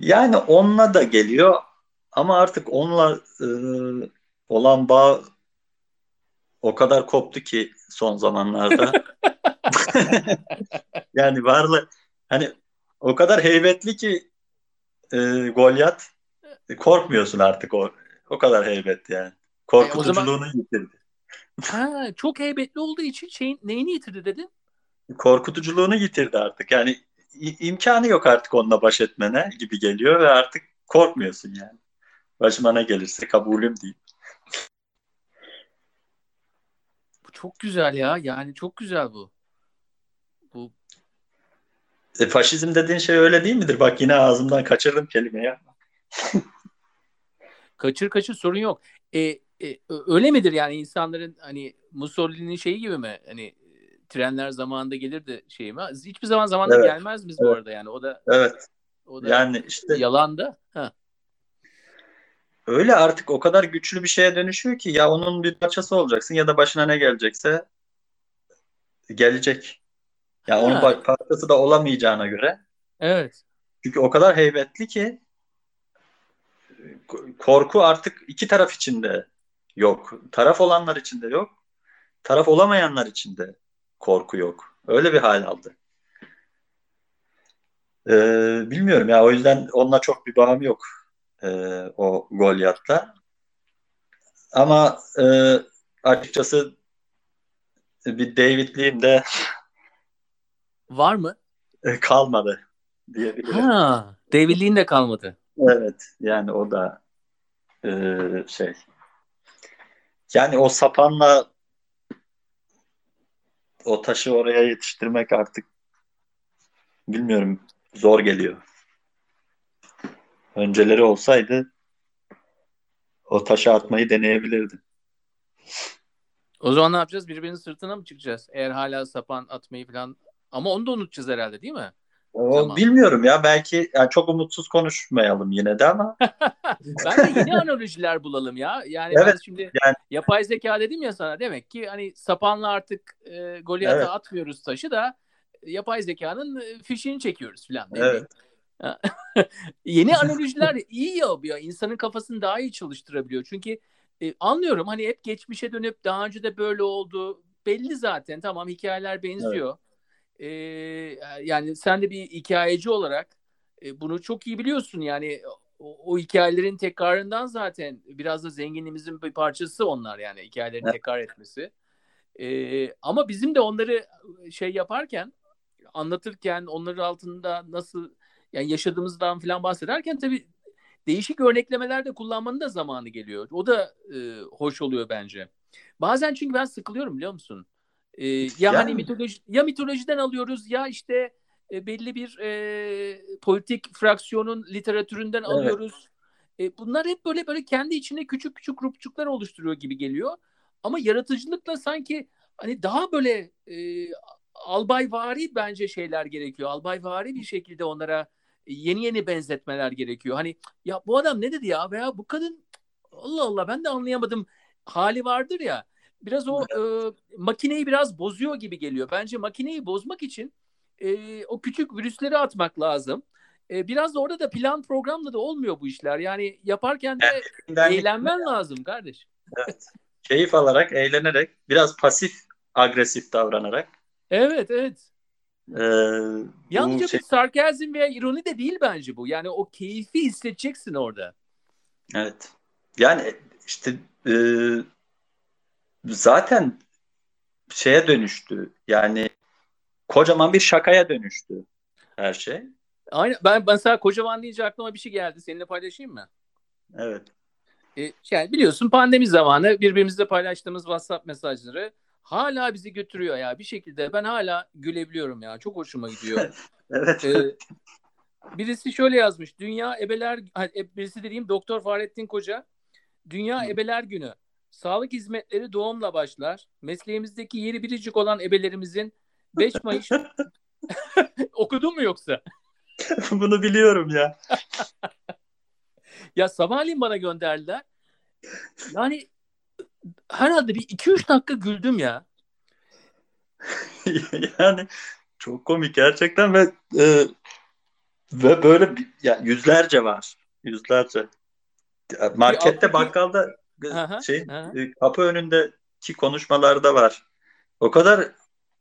Yani onunla da geliyor ama artık onunla e, olan bağ o kadar koptu ki son zamanlarda. Yani varlı hani o kadar heybetli ki e, Goliath korkmuyorsun artık o o kadar heybetli yani. Korkutuculuğunu e, o zaman... yitirdi. Ha, çok heybetli olduğu için şeyin neyini yitirdi dedin? Korkutuculuğunu yitirdi artık. Yani imkanı yok artık onunla baş etmene gibi geliyor ve artık korkmuyorsun yani. Başıma ne gelirse kabulüm değil. Bu çok güzel ya. Yani çok güzel bu. Bu e, faşizm dediğin şey öyle değil midir? Bak yine ağzımdan kaçırdım kelime ya. Kaçır kaçır sorun yok. E, e, öyle midir yani insanların hani Mussolini'nin şeyi gibi mi? Hani trenler zamanında gelirdi şeyime. Hiçbir zaman zamanında evet. gelmez biz evet. bu arada yani. O da evet. O da yani işte yalan da. Ha. Öyle artık o kadar güçlü bir şeye dönüşüyor ki ya onun bir parçası olacaksın ya da başına ne gelecekse gelecek. Ya yani onun parçası da olamayacağına göre. Evet. Çünkü o kadar heybetli ki korku artık iki taraf için de yok. Taraf olanlar için de yok. Taraf olamayanlar için de korku yok. Öyle bir hal aldı. Ee, bilmiyorum ya. O yüzden onunla çok bir bağım yok. Ee, o Goliath'la. Ama e, açıkçası bir David'liğim de var mı? Kalmadı. Diyebilirim. Ha, David'liğin de kalmadı. Evet. Yani o da e, şey. Yani o sapanla o taşı oraya yetiştirmek artık bilmiyorum zor geliyor. Önceleri olsaydı o taşı atmayı deneyebilirdim. O zaman ne yapacağız? Birbirinin sırtına mı çıkacağız? Eğer hala sapan atmayı falan ama onu da unutacağız herhalde değil mi? O, bilmiyorum ya belki yani çok umutsuz konuşmayalım yine de ama. Ben de yeni analojiler bulalım ya. Yani evet, ben şimdi yani... yapay zeka dedim ya sana demek ki hani sapanla artık e, Goliath'a evet. atmıyoruz taşı da yapay zekanın fişini çekiyoruz falan. Evet. Yeni analojiler iyi ya, ya insanın kafasını daha iyi çalıştırabiliyor. Çünkü e, anlıyorum hani hep geçmişe dönüp daha önce de böyle oldu belli zaten tamam hikayeler benziyor. Evet. Ee, yani sen de bir hikayeci olarak e, bunu çok iyi biliyorsun yani o, o hikayelerin tekrarından zaten biraz da zenginliğimizin bir parçası onlar yani hikayelerin evet. tekrar etmesi ee, ama bizim de onları şey yaparken anlatırken onların altında nasıl yani yaşadığımızdan falan bahsederken tabii değişik örneklemeler de kullanmanın da zamanı geliyor o da e, hoş oluyor bence bazen çünkü ben sıkılıyorum biliyor musun? Ee, ya yani, hani mitoloji ya mitolojiden alıyoruz ya işte e, belli bir e, politik fraksiyonun literatüründen evet. alıyoruz. E, bunlar hep böyle böyle kendi içinde küçük küçük grupçuklar oluşturuyor gibi geliyor. Ama yaratıcılıkla sanki hani daha böyle e, albayvari bence şeyler gerekiyor. Albayvari bir şekilde onlara yeni yeni benzetmeler gerekiyor. Hani ya bu adam ne dedi ya veya bu kadın Allah Allah ben de anlayamadım hali vardır ya. Biraz o e, makineyi biraz bozuyor gibi geliyor. Bence makineyi bozmak için e, o küçük virüsleri atmak lazım. E, biraz da orada da plan programla da olmuyor bu işler. Yani yaparken de yani, eğlenmen ben... lazım kardeş. Evet. Keyif alarak, eğlenerek, biraz pasif, agresif davranarak. Evet, evet. Ee, Yalnızca şey... bir sarkazm veya ironi de değil bence bu. Yani o keyfi hissedeceksin orada. Evet. Yani işte... E... zaten şeye dönüştü. Yani kocaman bir şakaya dönüştü her şey. Aynen. Ben mesela Kocaman deyince aklıma bir şey geldi. Seninle paylaşayım mı? Evet. Ee, yani biliyorsun pandemi zamanı birbirimizle paylaştığımız WhatsApp mesajları hala bizi götürüyor ya. Bir şekilde ben hala gülebiliyorum ya. Çok hoşuma gidiyor. Evet. Ee, birisi şöyle yazmış. Dünya Ebeler... Birisi dediğim Doktor Fahrettin Koca. Dünya Hı. Ebeler Günü. Sağlık hizmetleri doğumla başlar. Mesleğimizdeki yeri biricik olan ebelerimizin beş Mayıs... Okudun mu yoksa? Bunu biliyorum ya. Ya sabahleyin bana gönderdiler. Yani herhalde bir iki üç dakika güldüm ya. Yani çok komik gerçekten ve e, ve böyle yani yüzlerce var. Yüzlerce. Markette, bakkalda şey, kapı önündeki konuşmalarda var. O kadar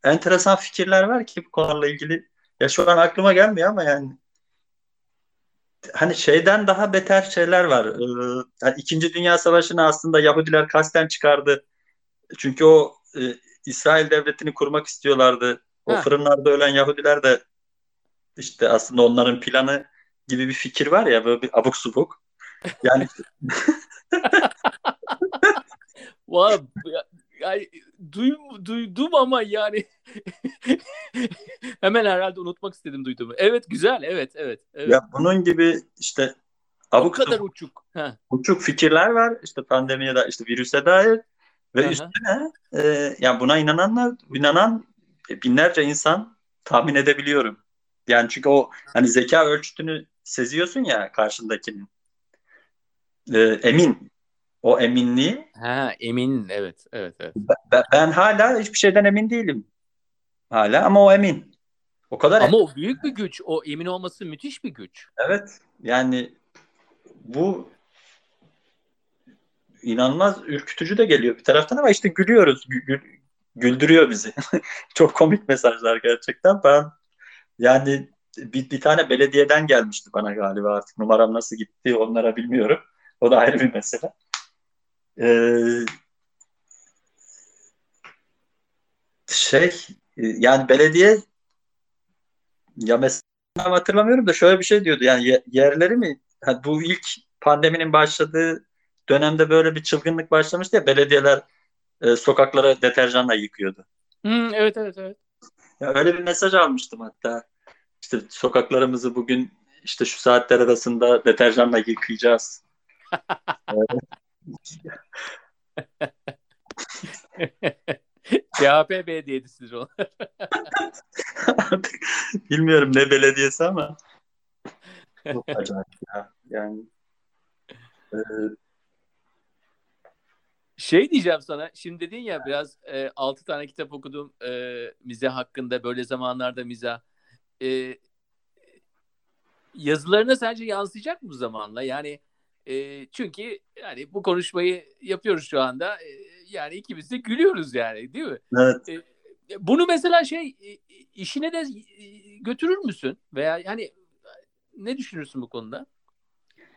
enteresan fikirler var ki bu konularla ilgili. Ya şu an aklıma gelmiyor ama yani hani şeyden daha beter şeyler var. Ee, yani İkinci Dünya Savaşı'nı aslında Yahudiler kasten çıkardı. Çünkü o e, İsrail Devleti'ni kurmak istiyorlardı. O ha. fırınlarda ölen Yahudiler de işte aslında onların planı gibi bir fikir var ya, böyle bir abuk subuk. Yani vay yani duydum, duydum ama yani hemen herhalde unutmak istedim duyduğumu. Evet güzel, evet evet. evet. Ya bunun gibi işte abuk kadar uçuk. Ha. Uçuk fikirler var işte pandemiye dair, işte virüse dair ve Aha. üstüne e, yani buna inananlar, inanan binlerce insan tahmin edebiliyorum. Yani çünkü o hani zeka ölçütünü seziyorsun ya karşındakinin. E, emin. O eminliği. Ha, emin evet evet evet. Ben, ben hala hiçbir şeyden emin değilim. Hala ama o emin. O kadar. Ama emin. O büyük bir güç. O emin olması müthiş bir güç. Evet. Yani bu inanılmaz ürkütücü de geliyor bir taraftan ama işte gülüyoruz. Gü- güldürüyor bizi. Çok komik mesajlar gerçekten. Ben yani bir, bir tane belediyeden gelmişti bana galiba, artık numaram nasıl gitti onlara bilmiyorum. O da ayrı bir mesele. Ee, şey yani belediye ya mesela hatırlamıyorum da şöyle bir şey diyordu yani yerleri mi yani bu ilk pandeminin başladığı dönemde böyle bir çılgınlık başlamıştı ya, belediyeler e, sokaklara deterjanla yıkıyordu. Hmm, evet evet evet. Ya öyle bir mesaj almıştım hatta, işte sokaklarımızı bugün işte şu saatler arasında deterjanla yıkayacağız. Evet. C H P belediyesidir onlar. Artık bilmiyorum ne belediyesi ama çok acayip ya. Yani e... şey diyeceğim sana. Şimdi dedin ya biraz e, altı tane kitap okudum e, mizah hakkında, böyle zamanlarda mizah. E, yazılarına sence yansıyacak mı bu zamanla? Yani E, çünkü yani bu konuşmayı yapıyoruz şu anda. E, yani ikimiz de gülüyoruz yani, değil mi? Evet. E, bunu mesela şey e, işine de götürür müsün? Veya yani ne düşünürsün bu konuda?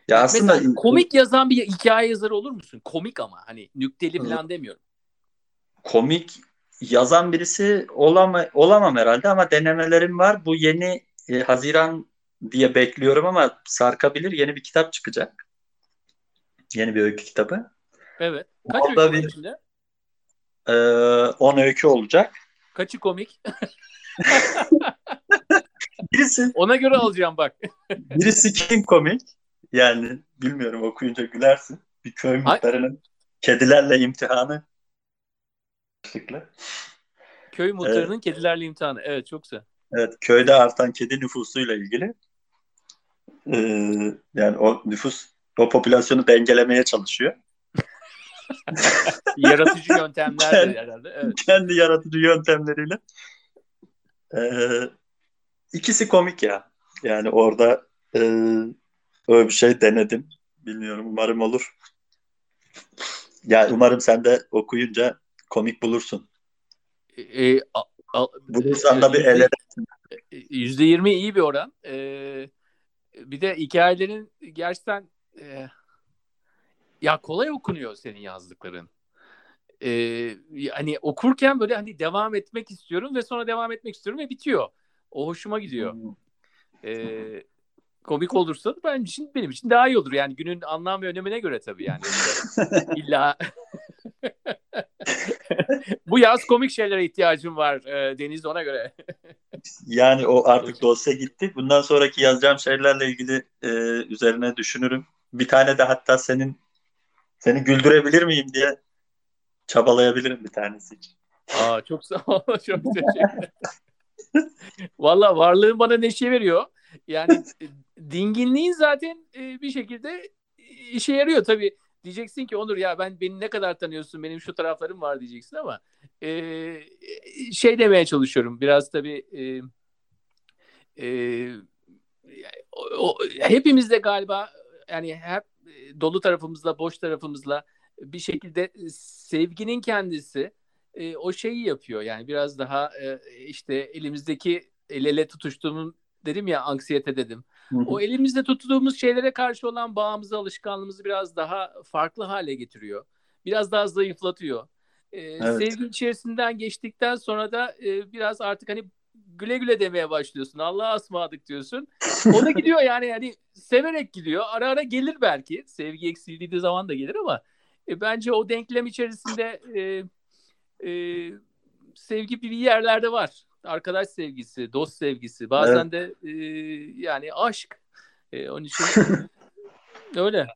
Ya aslında mesela komik yazan bir hikaye yazarı olur musun? Komik ama hani nükteli falan evet. demiyorum. Komik yazan birisi olamam, olamam herhalde ama denemelerim var. Bu yeni e, Haziran diye bekliyorum ama sarkabilir. Yeni bir kitap çıkacak. Yeni bir öykü kitabı. Evet. Kaç orada öykü var içinde? on e, öykü olacak. Kaçı komik? Birisi. Ona göre alacağım bak. Birisi kim komik? Yani bilmiyorum, okuyunca gülersin. Bir köy muhtarının kedilerle imtihanı. Köy muhtarının evet. kedilerle imtihanı. Evet çok güzel. Evet, köyde artan kedi nüfusuyla ilgili. Ee, yani o nüfus o popülasyonu dengelemeye çalışıyor. Yaratıcı yöntemlerdir herhalde. Evet. Kendi yaratıcı yöntemleriyle. Ee, ikisi komik ya. Yani orada e, öyle bir şey denedim. Bilmiyorum, umarım olur. Yani umarım sen de okuyunca komik bulursun. E, e, a, a, Bulursan da bir el edersin. yüzde yirmi iyi bir oran. Ee, bir de hikayelerin gerçekten ya kolay okunuyor senin yazdıkların. Ee, hani okurken böyle hani devam etmek istiyorum ve sonra devam etmek istiyorum ve bitiyor. O hoşuma gidiyor. Ee, komik olursa da benim için, benim için daha iyi olur. Yani günün anlam ve önemine göre tabii yani. İlla bu yaz komik şeylere ihtiyacım var Deniz, ona göre. Yani o artık dosya gitti. Bundan sonraki yazacağım şeylerle ilgili e, üzerine düşünürüm. Bir tane de hatta senin seni güldürebilir miyim diye çabalayabilirim bir tanesi için. Aa, çok sağ ol. Çok teşekkürler. Valla varlığın bana neşe veriyor. Yani dinginliğin zaten e, bir şekilde işe yarıyor tabii. Diyeceksin ki Onur ya ben beni ne kadar tanıyorsun, benim şu taraflarım var diyeceksin ama e, şey demeye çalışıyorum biraz tabii e, e, o, o, hepimizde galiba yani hep dolu tarafımızla, boş tarafımızla bir şekilde sevginin kendisi e, o şeyi yapıyor yani biraz daha e, işte elimizdeki el ele tutuştuğumun dedim ya, anksiyete dedim. Hı hı. O elimizde tuttuğumuz şeylere karşı olan bağımızı, alışkanlığımızı biraz daha farklı hale getiriyor. Biraz daha zayıflatıyor. Ee, evet. Sevgi içerisinden geçtikten sonra da e, biraz artık hani güle güle demeye başlıyorsun. Allah'a ısmarladık diyorsun. O da gidiyor yani, yani severek gidiyor. Ara ara gelir belki. Sevgi eksildiği zaman da gelir ama e, bence o denklem içerisinde e, e, sevgi bir yerlerde var. Arkadaş sevgisi, dost sevgisi, bazen evet. de e, yani aşk. E, onun için öyle.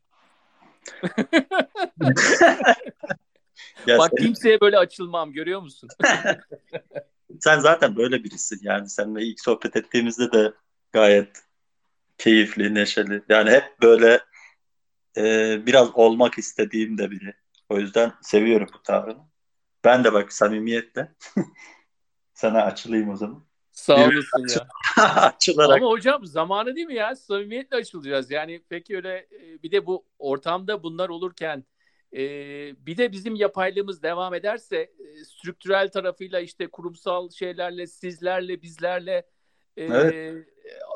Bak sen... kimseye böyle açılmam, görüyor musun? Sen zaten böyle birisin yani, seninle ilk sohbet ettiğimizde de gayet keyifli, neşeli. Yani hep böyle e, biraz olmak istediğim de biri. O yüzden seviyorum bu tavrını. Ben de bak samimiyetle. Sana açılayım o zaman. Sağ olasın ya. Açılarak. Ama hocam zamanı değil mi ya? Samimiyetle açılacağız. Yani peki öyle bir de bu ortamda bunlar olurken e, bir de bizim yapaylığımız devam ederse e, strüktürel tarafıyla işte kurumsal şeylerle, sizlerle, bizlerle e, evet.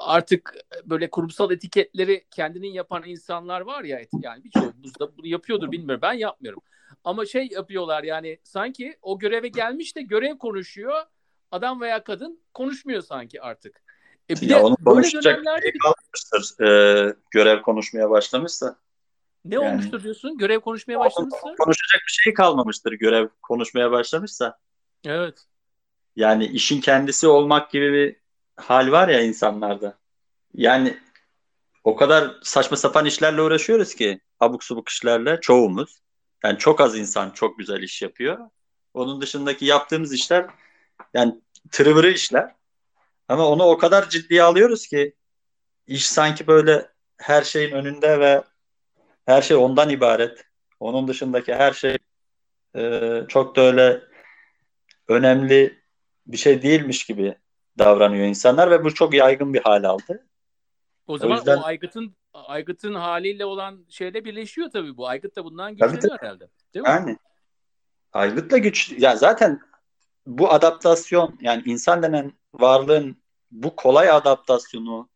artık böyle kurumsal etiketleri kendinin yapan insanlar var ya, yani birçoğumuz da bunu yapıyordur, bilmiyorum, ben yapmıyorum. Ama şey yapıyorlar yani, sanki o göreve gelmiş de görev konuşuyor. Adam veya kadın konuşmuyor sanki artık. E bir ya de onu konuşacak şey kalmıştır, e, görev konuşmaya başlamışsa. Ne yani, olmuştur diyorsun? Görev konuşmaya başlamışsa? Konuşacak bir şey kalmamıştır görev konuşmaya başlamışsa. Evet. Yani işin kendisi olmak gibi bir hal var ya insanlarda. Yani o kadar saçma sapan işlerle uğraşıyoruz ki, abuk subuk işlerle çoğumuz. Yani çok az insan çok güzel iş yapıyor. Onun dışındaki yaptığımız işler yani tırıvırı işler. Ama onu o kadar ciddiye alıyoruz ki iş sanki böyle her şeyin önünde ve her şey ondan ibaret. Onun dışındaki her şey e, çok da öyle önemli bir şey değilmiş gibi davranıyor insanlar ve bu çok yaygın bir hal aldı. O zaman o, yüzden... o aygıtın aygıtın haliyle olan şeyle birleşiyor tabii bu. Aygıt da bundan güçleniyor herhalde. Değil mi? Yani aygıtla güç ya zaten. Bu adaptasyon, yani insan denen varlığın bu kolay adaptasyonu,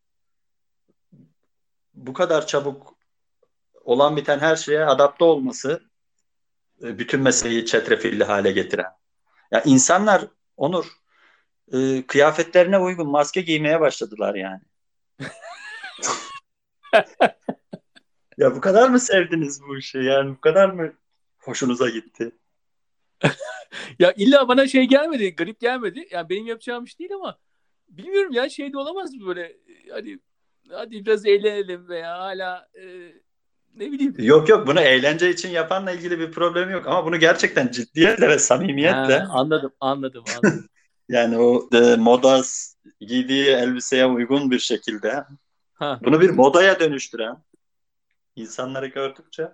bu kadar çabuk olan biten her şeye adapte olması bütün meseleyi çetrefilli hale getiren. Ya insanlar Onur e, kıyafetlerine uygun maske giymeye başladılar yani. Ya bu kadar mı sevdiniz bu işi? Yani bu kadar mı hoşunuza gitti? Ya illa bana şey gelmedi, garip gelmedi. Yani benim yapacağım iş değil ama bilmiyorum ya, şey de olamaz mı böyle? Hani hadi biraz eğlenelim veya hala e, ne bileyim. Yok yok, bunu eğlence için yapanla ilgili bir problem yok ama bunu gerçekten ciddiyetle ve samimiyetle. Ha, anladım, anladım, anladım. Yani o e, moda giydiği elbiseye uygun bir şekilde ha. Bunu bir modaya dönüştüren insanları gördükçe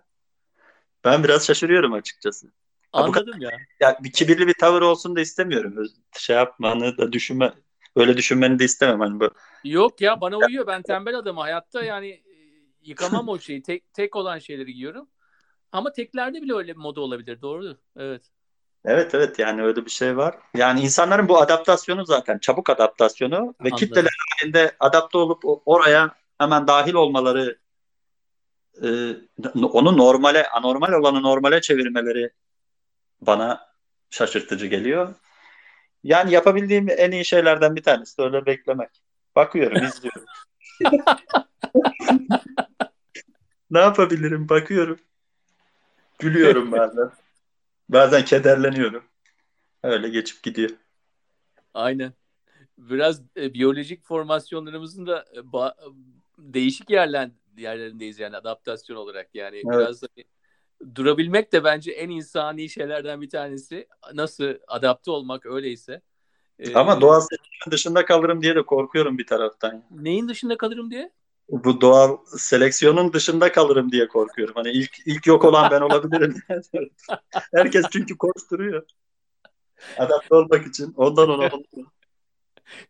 ben biraz şaşırıyorum açıkçası. Anladım ya. Ya bir kibirli bir tavır olsun da istemiyorum. Şey yapmanı da düşünme, öyle düşünmeni de istemem hani bu. Yok ya, bana uyuyor. Ben tembel adamım hayatta, yani yıkamam o şeyi. Tek tek olan şeyleri giyiyorum. Ama teklerde bile öyle bir moda olabilir. Doğru. Evet. Evet evet, yani öyle bir şey var. Yani insanların bu adaptasyonu zaten çabuk adaptasyonu ve anladım. Kitleler halinde adapte olup oraya hemen dahil olmaları, onu normale, anormal olanı normale çevirmeleri bana şaşırtıcı geliyor. Yani yapabildiğim en iyi şeylerden bir tanesi de öyle beklemek. Bakıyorum, izliyorum. Ne yapabilirim? Bakıyorum. Gülüyorum bazen. Bazen kederleniyorum. Öyle geçip gidiyor. Aynen. Biraz e, biyolojik formasyonlarımızın da e, ba, değişik yerler, yerlerindeyiz yani adaptasyon olarak. Yani evet. Biraz da, durabilmek de bence en insani şeylerden bir tanesi. Nasıl adapte olmak öyleyse. E, Ama doğal seleksiyonun dışında kalırım diye de korkuyorum bir taraftan. Neyin dışında kalırım diye? Bu doğal seleksiyonun dışında kalırım diye korkuyorum. Hani ilk ilk yok olan ben olabilirim. Herkes çünkü koşturuyor. Adapte olmak için. Ondan ona olmuyor.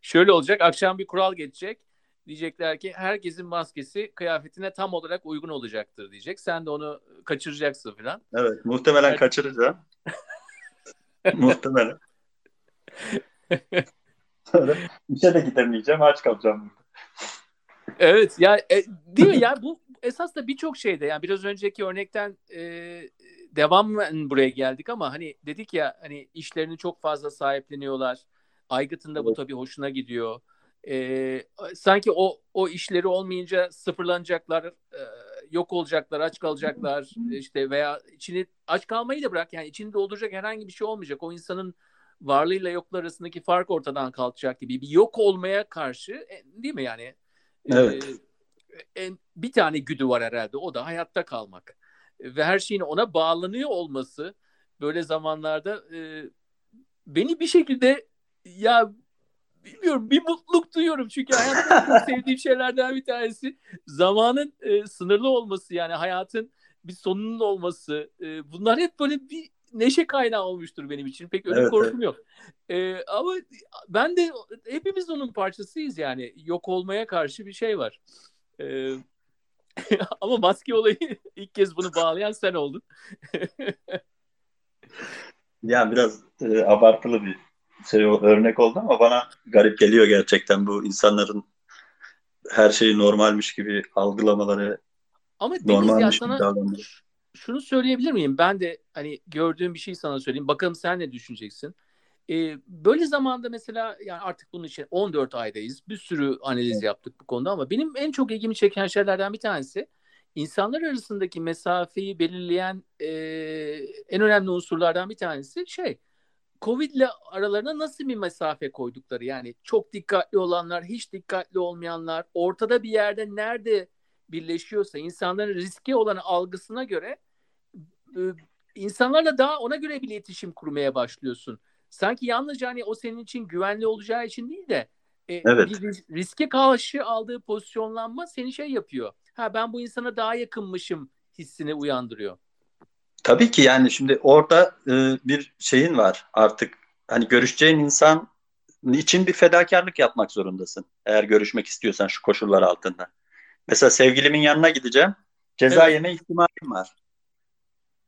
Şöyle olacak. Akşam bir kural geçecek. Diyecekler ki herkesin maskesi kıyafetine tam olarak uygun olacaktır diyecek. Sen de onu kaçıracaksın falan. Evet. Muhtemelen evet. Kaçıracağım. Muhtemelen. Sonra işe de gidemeyeceğim. Aç kalacağım. Evet. Ya, e, değil mi? Yani bu esas da birçok şeyde. Yani biraz önceki örnekten e, devamlı buraya geldik ama hani dedik ya hani işlerini çok fazla sahipleniyorlar. Aygıt'ın da bu tabii hoşuna gidiyor. Ee, sanki o o işleri olmayınca sıfırlanacaklar, e, yok olacaklar, aç kalacaklar işte veya içini aç kalmayı da bırak yani içini dolduracak herhangi bir şey olmayacak. O insanın varlığıyla yokluğu arasındaki fark ortadan kalkacak gibi bir yok olmaya karşı değil mi yani? Evet. E, e, bir tane güdü var herhalde. O da hayatta kalmak. E, ve her şeyin ona bağlanıyor olması böyle zamanlarda e, beni bir şekilde ya bilmiyorum bir mutluluk duyuyorum çünkü hayatta çok sevdiğim şeylerden bir tanesi zamanın e, sınırlı olması yani hayatın bir sonunun olması e, bunlar hep böyle bir neşe kaynağı olmuştur benim için pek öyle evet, korkum evet. Yok e, ama ben de hepimiz onun parçasıyız yani yok olmaya karşı bir şey var e, ama maske olayı ilk kez bunu bağlayan sen oldun. Yani biraz e, abartılı bir şey, örnek oldu ama bana garip geliyor gerçekten bu insanların her şeyi normalmiş gibi algılamaları. Ama normalmiş gibi davranmaları. Şunu söyleyebilir miyim? Ben de hani gördüğüm bir şey sana söyleyeyim. Bakalım sen ne düşüneceksin? Ee, böyle zamanda mesela yani artık bunun için on dört aydayız. Bir sürü analiz yaptık bu konuda ama benim en çok ilgimi çeken şeylerden bir tanesi insanlar arasındaki mesafeyi belirleyen e, en önemli unsurlardan bir tanesi şey Covid'le aralarına nasıl bir mesafe koydukları yani çok dikkatli olanlar, hiç dikkatli olmayanlar, ortada bir yerde nerede birleşiyorsa insanların riske olan algısına göre insanlarla daha ona göre bir iletişim kurmaya başlıyorsun. Sanki yalnızca hani o senin için güvenli olacağı için değil de e, evet. Bir riske karşı aldığı pozisyonlanma seni şey yapıyor. Ha ben bu insana daha yakınmışım hissini uyandırıyor. Tabii ki yani şimdi orada e, bir şeyin var artık hani görüşeceğin insan için bir fedakarlık yapmak zorundasın. Eğer görüşmek istiyorsan şu koşullar altında. Mesela sevgilimin yanına gideceğim. Ceza evet. Yeme ihtimalim var.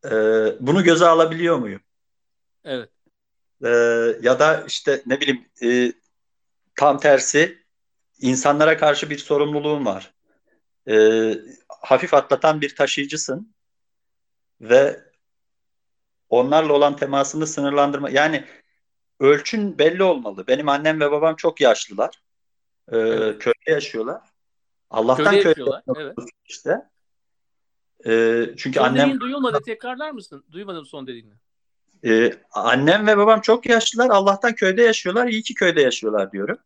E, bunu göze alabiliyor muyum? Evet. E, ya da işte ne bileyim e, tam tersi insanlara karşı bir sorumluluğum var. E, hafif atlatan bir taşıyıcısın. Ve onlarla olan temasını sınırlandırma. Yani ölçün belli olmalı. Benim annem ve babam çok yaşlılar. Ee, evet. Köyde yaşıyorlar. Allah'tan köyde yaşıyorlar. Evet. İşte. Ee, çünkü son annem... dediğin duyulmadı. Tekrarlar mısın? Duymadım son dediğini. Ee, annem ve babam çok yaşlılar. Allah'tan köyde yaşıyorlar. İyi ki köyde yaşıyorlar diyorum.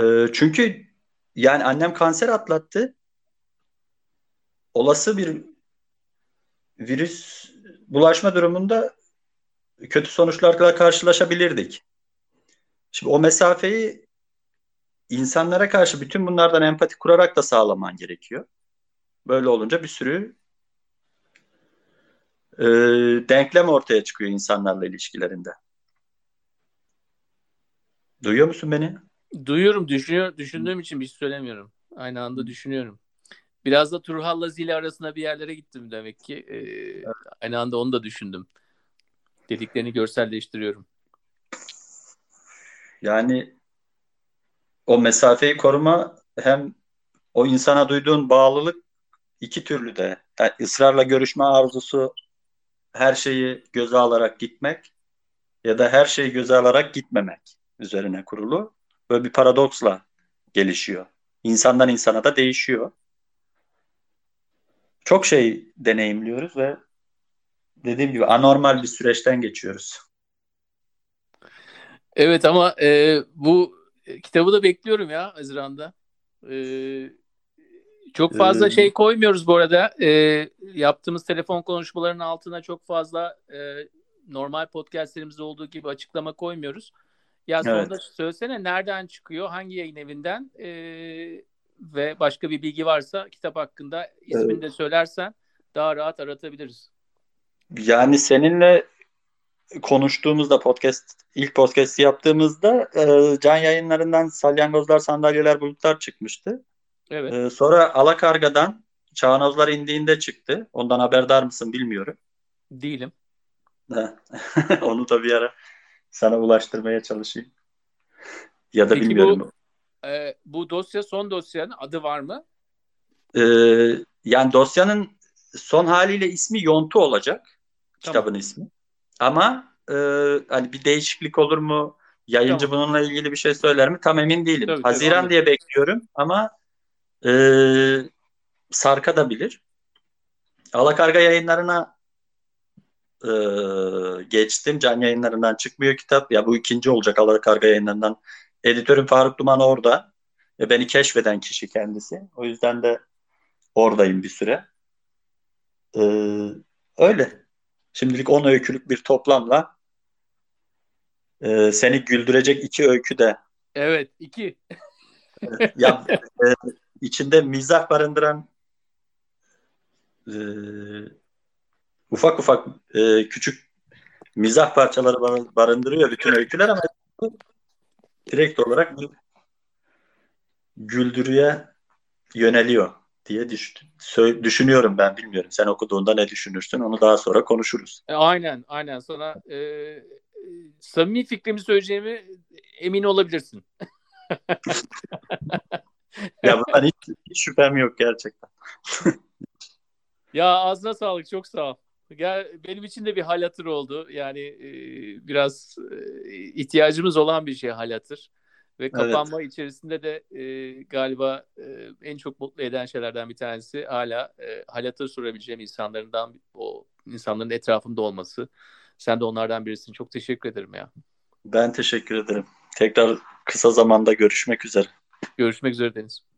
Ee, çünkü yani annem kanser atlattı. Olası bir virüs bulaşma durumunda kötü sonuçlarla karşılaşabilirdik. Şimdi o mesafeyi insanlara karşı bütün bunlardan empati kurarak da sağlaman gerekiyor. Böyle olunca bir sürü e, denklem ortaya çıkıyor insanlarla ilişkilerinde. Duyuyor musun beni? Duyuyorum. Düşünüyorum, düşündüğüm için bir şey söylemiyorum. Aynı anda düşünüyorum. Biraz da Turhal'la Zile arasında bir yerlere gittim demek ki. Ee, evet. Aynı anda onu da düşündüm. Dediklerini görselleştiriyorum. Yani o mesafeyi koruma hem o insana duyduğun bağlılık iki türlü de. Yani ısrarla görüşme arzusu her şeyi göze alarak gitmek ya da her şeyi göze alarak gitmemek üzerine kurulu. böyle bir paradoksla gelişiyor. İnsandan insana da değişiyor. Çok şey deneyimliyoruz ve dediğim gibi anormal bir süreçten geçiyoruz. Evet ama e, bu kitabı da bekliyorum ya Haziran'da. E, çok fazla ee... şey koymuyoruz bu arada. E, yaptığımız telefon konuşmalarının altına çok fazla e, normal podcastlerimizde olduğu gibi açıklama koymuyoruz. Ya sonunda evet. Söylesene nereden çıkıyor, hangi yayın evinden e, ve başka bir bilgi varsa kitap hakkında ismini evet. de söylersen daha rahat aratabiliriz. Yani seninle konuştuğumuzda podcast ilk podcast'i yaptığımızda e, can yayınlarından Salyangozlar, Sandalyeler, Bulutlar çıkmıştı. Evet. E, sonra Alakarga'dan Çağnozlar indiğinde çıktı. Ondan haberdar mısın bilmiyorum. Değilim. Onu da bir ara sana ulaştırmaya çalışayım. Ya da peki bilmiyorum. Bu, e, bu dosya son dosyanın adı var mı? E, yani dosyanın son haliyle ismi Yontu olacak. Tamam. Kitabın ismi. Ama e, hani bir değişiklik olur mu? Yayıncı tamam. bununla ilgili bir şey söyler mi? Tam emin değilim. Tabii, Haziran tamam. diye bekliyorum ama e, sarka da bilir. Alakarga yayınlarına Ee, geçtim. Can yayınlarından çıkmıyor kitap. Ya bu ikinci olacak Alakarga yayınlarından. Editörüm Faruk Duman orada. E, beni keşfeden kişi kendisi. O yüzden de oradayım bir süre. Ee, öyle. Şimdilik on öykülük bir toplamla e, seni güldürecek iki öykü de. Evet. iki. ya, e, içinde mizah barındıran e, Ufak ufak e, küçük mizah parçaları barındırıyor bütün öyküler ama direkt olarak güldürüye yöneliyor diye düşün, sö- düşünüyorum ben bilmiyorum. Sen okuduğunda ne düşünürsün onu daha sonra konuşuruz. E, aynen aynen sonra e, samimi fikrimi söyleyeceğimi emin olabilirsin. Ya bundan hiç, hiç şüphem yok gerçekten. Ya ağzına sağlık, çok sağ ol. Ya benim için de bir hal hatır oldu. Yani e, biraz e, ihtiyacımız olan bir şey hal hatır. Ve kapanma evet. içerisinde de e, galiba e, en çok mutlu eden şeylerden bir tanesi hala e, hal hatır sorabileceğim insanlardan, o insanların etrafımda olması. Sen de onlardan birisin. Çok teşekkür ederim ya. Ben teşekkür ederim. Tekrar kısa zamanda görüşmek üzere. Görüşmek üzere Deniz.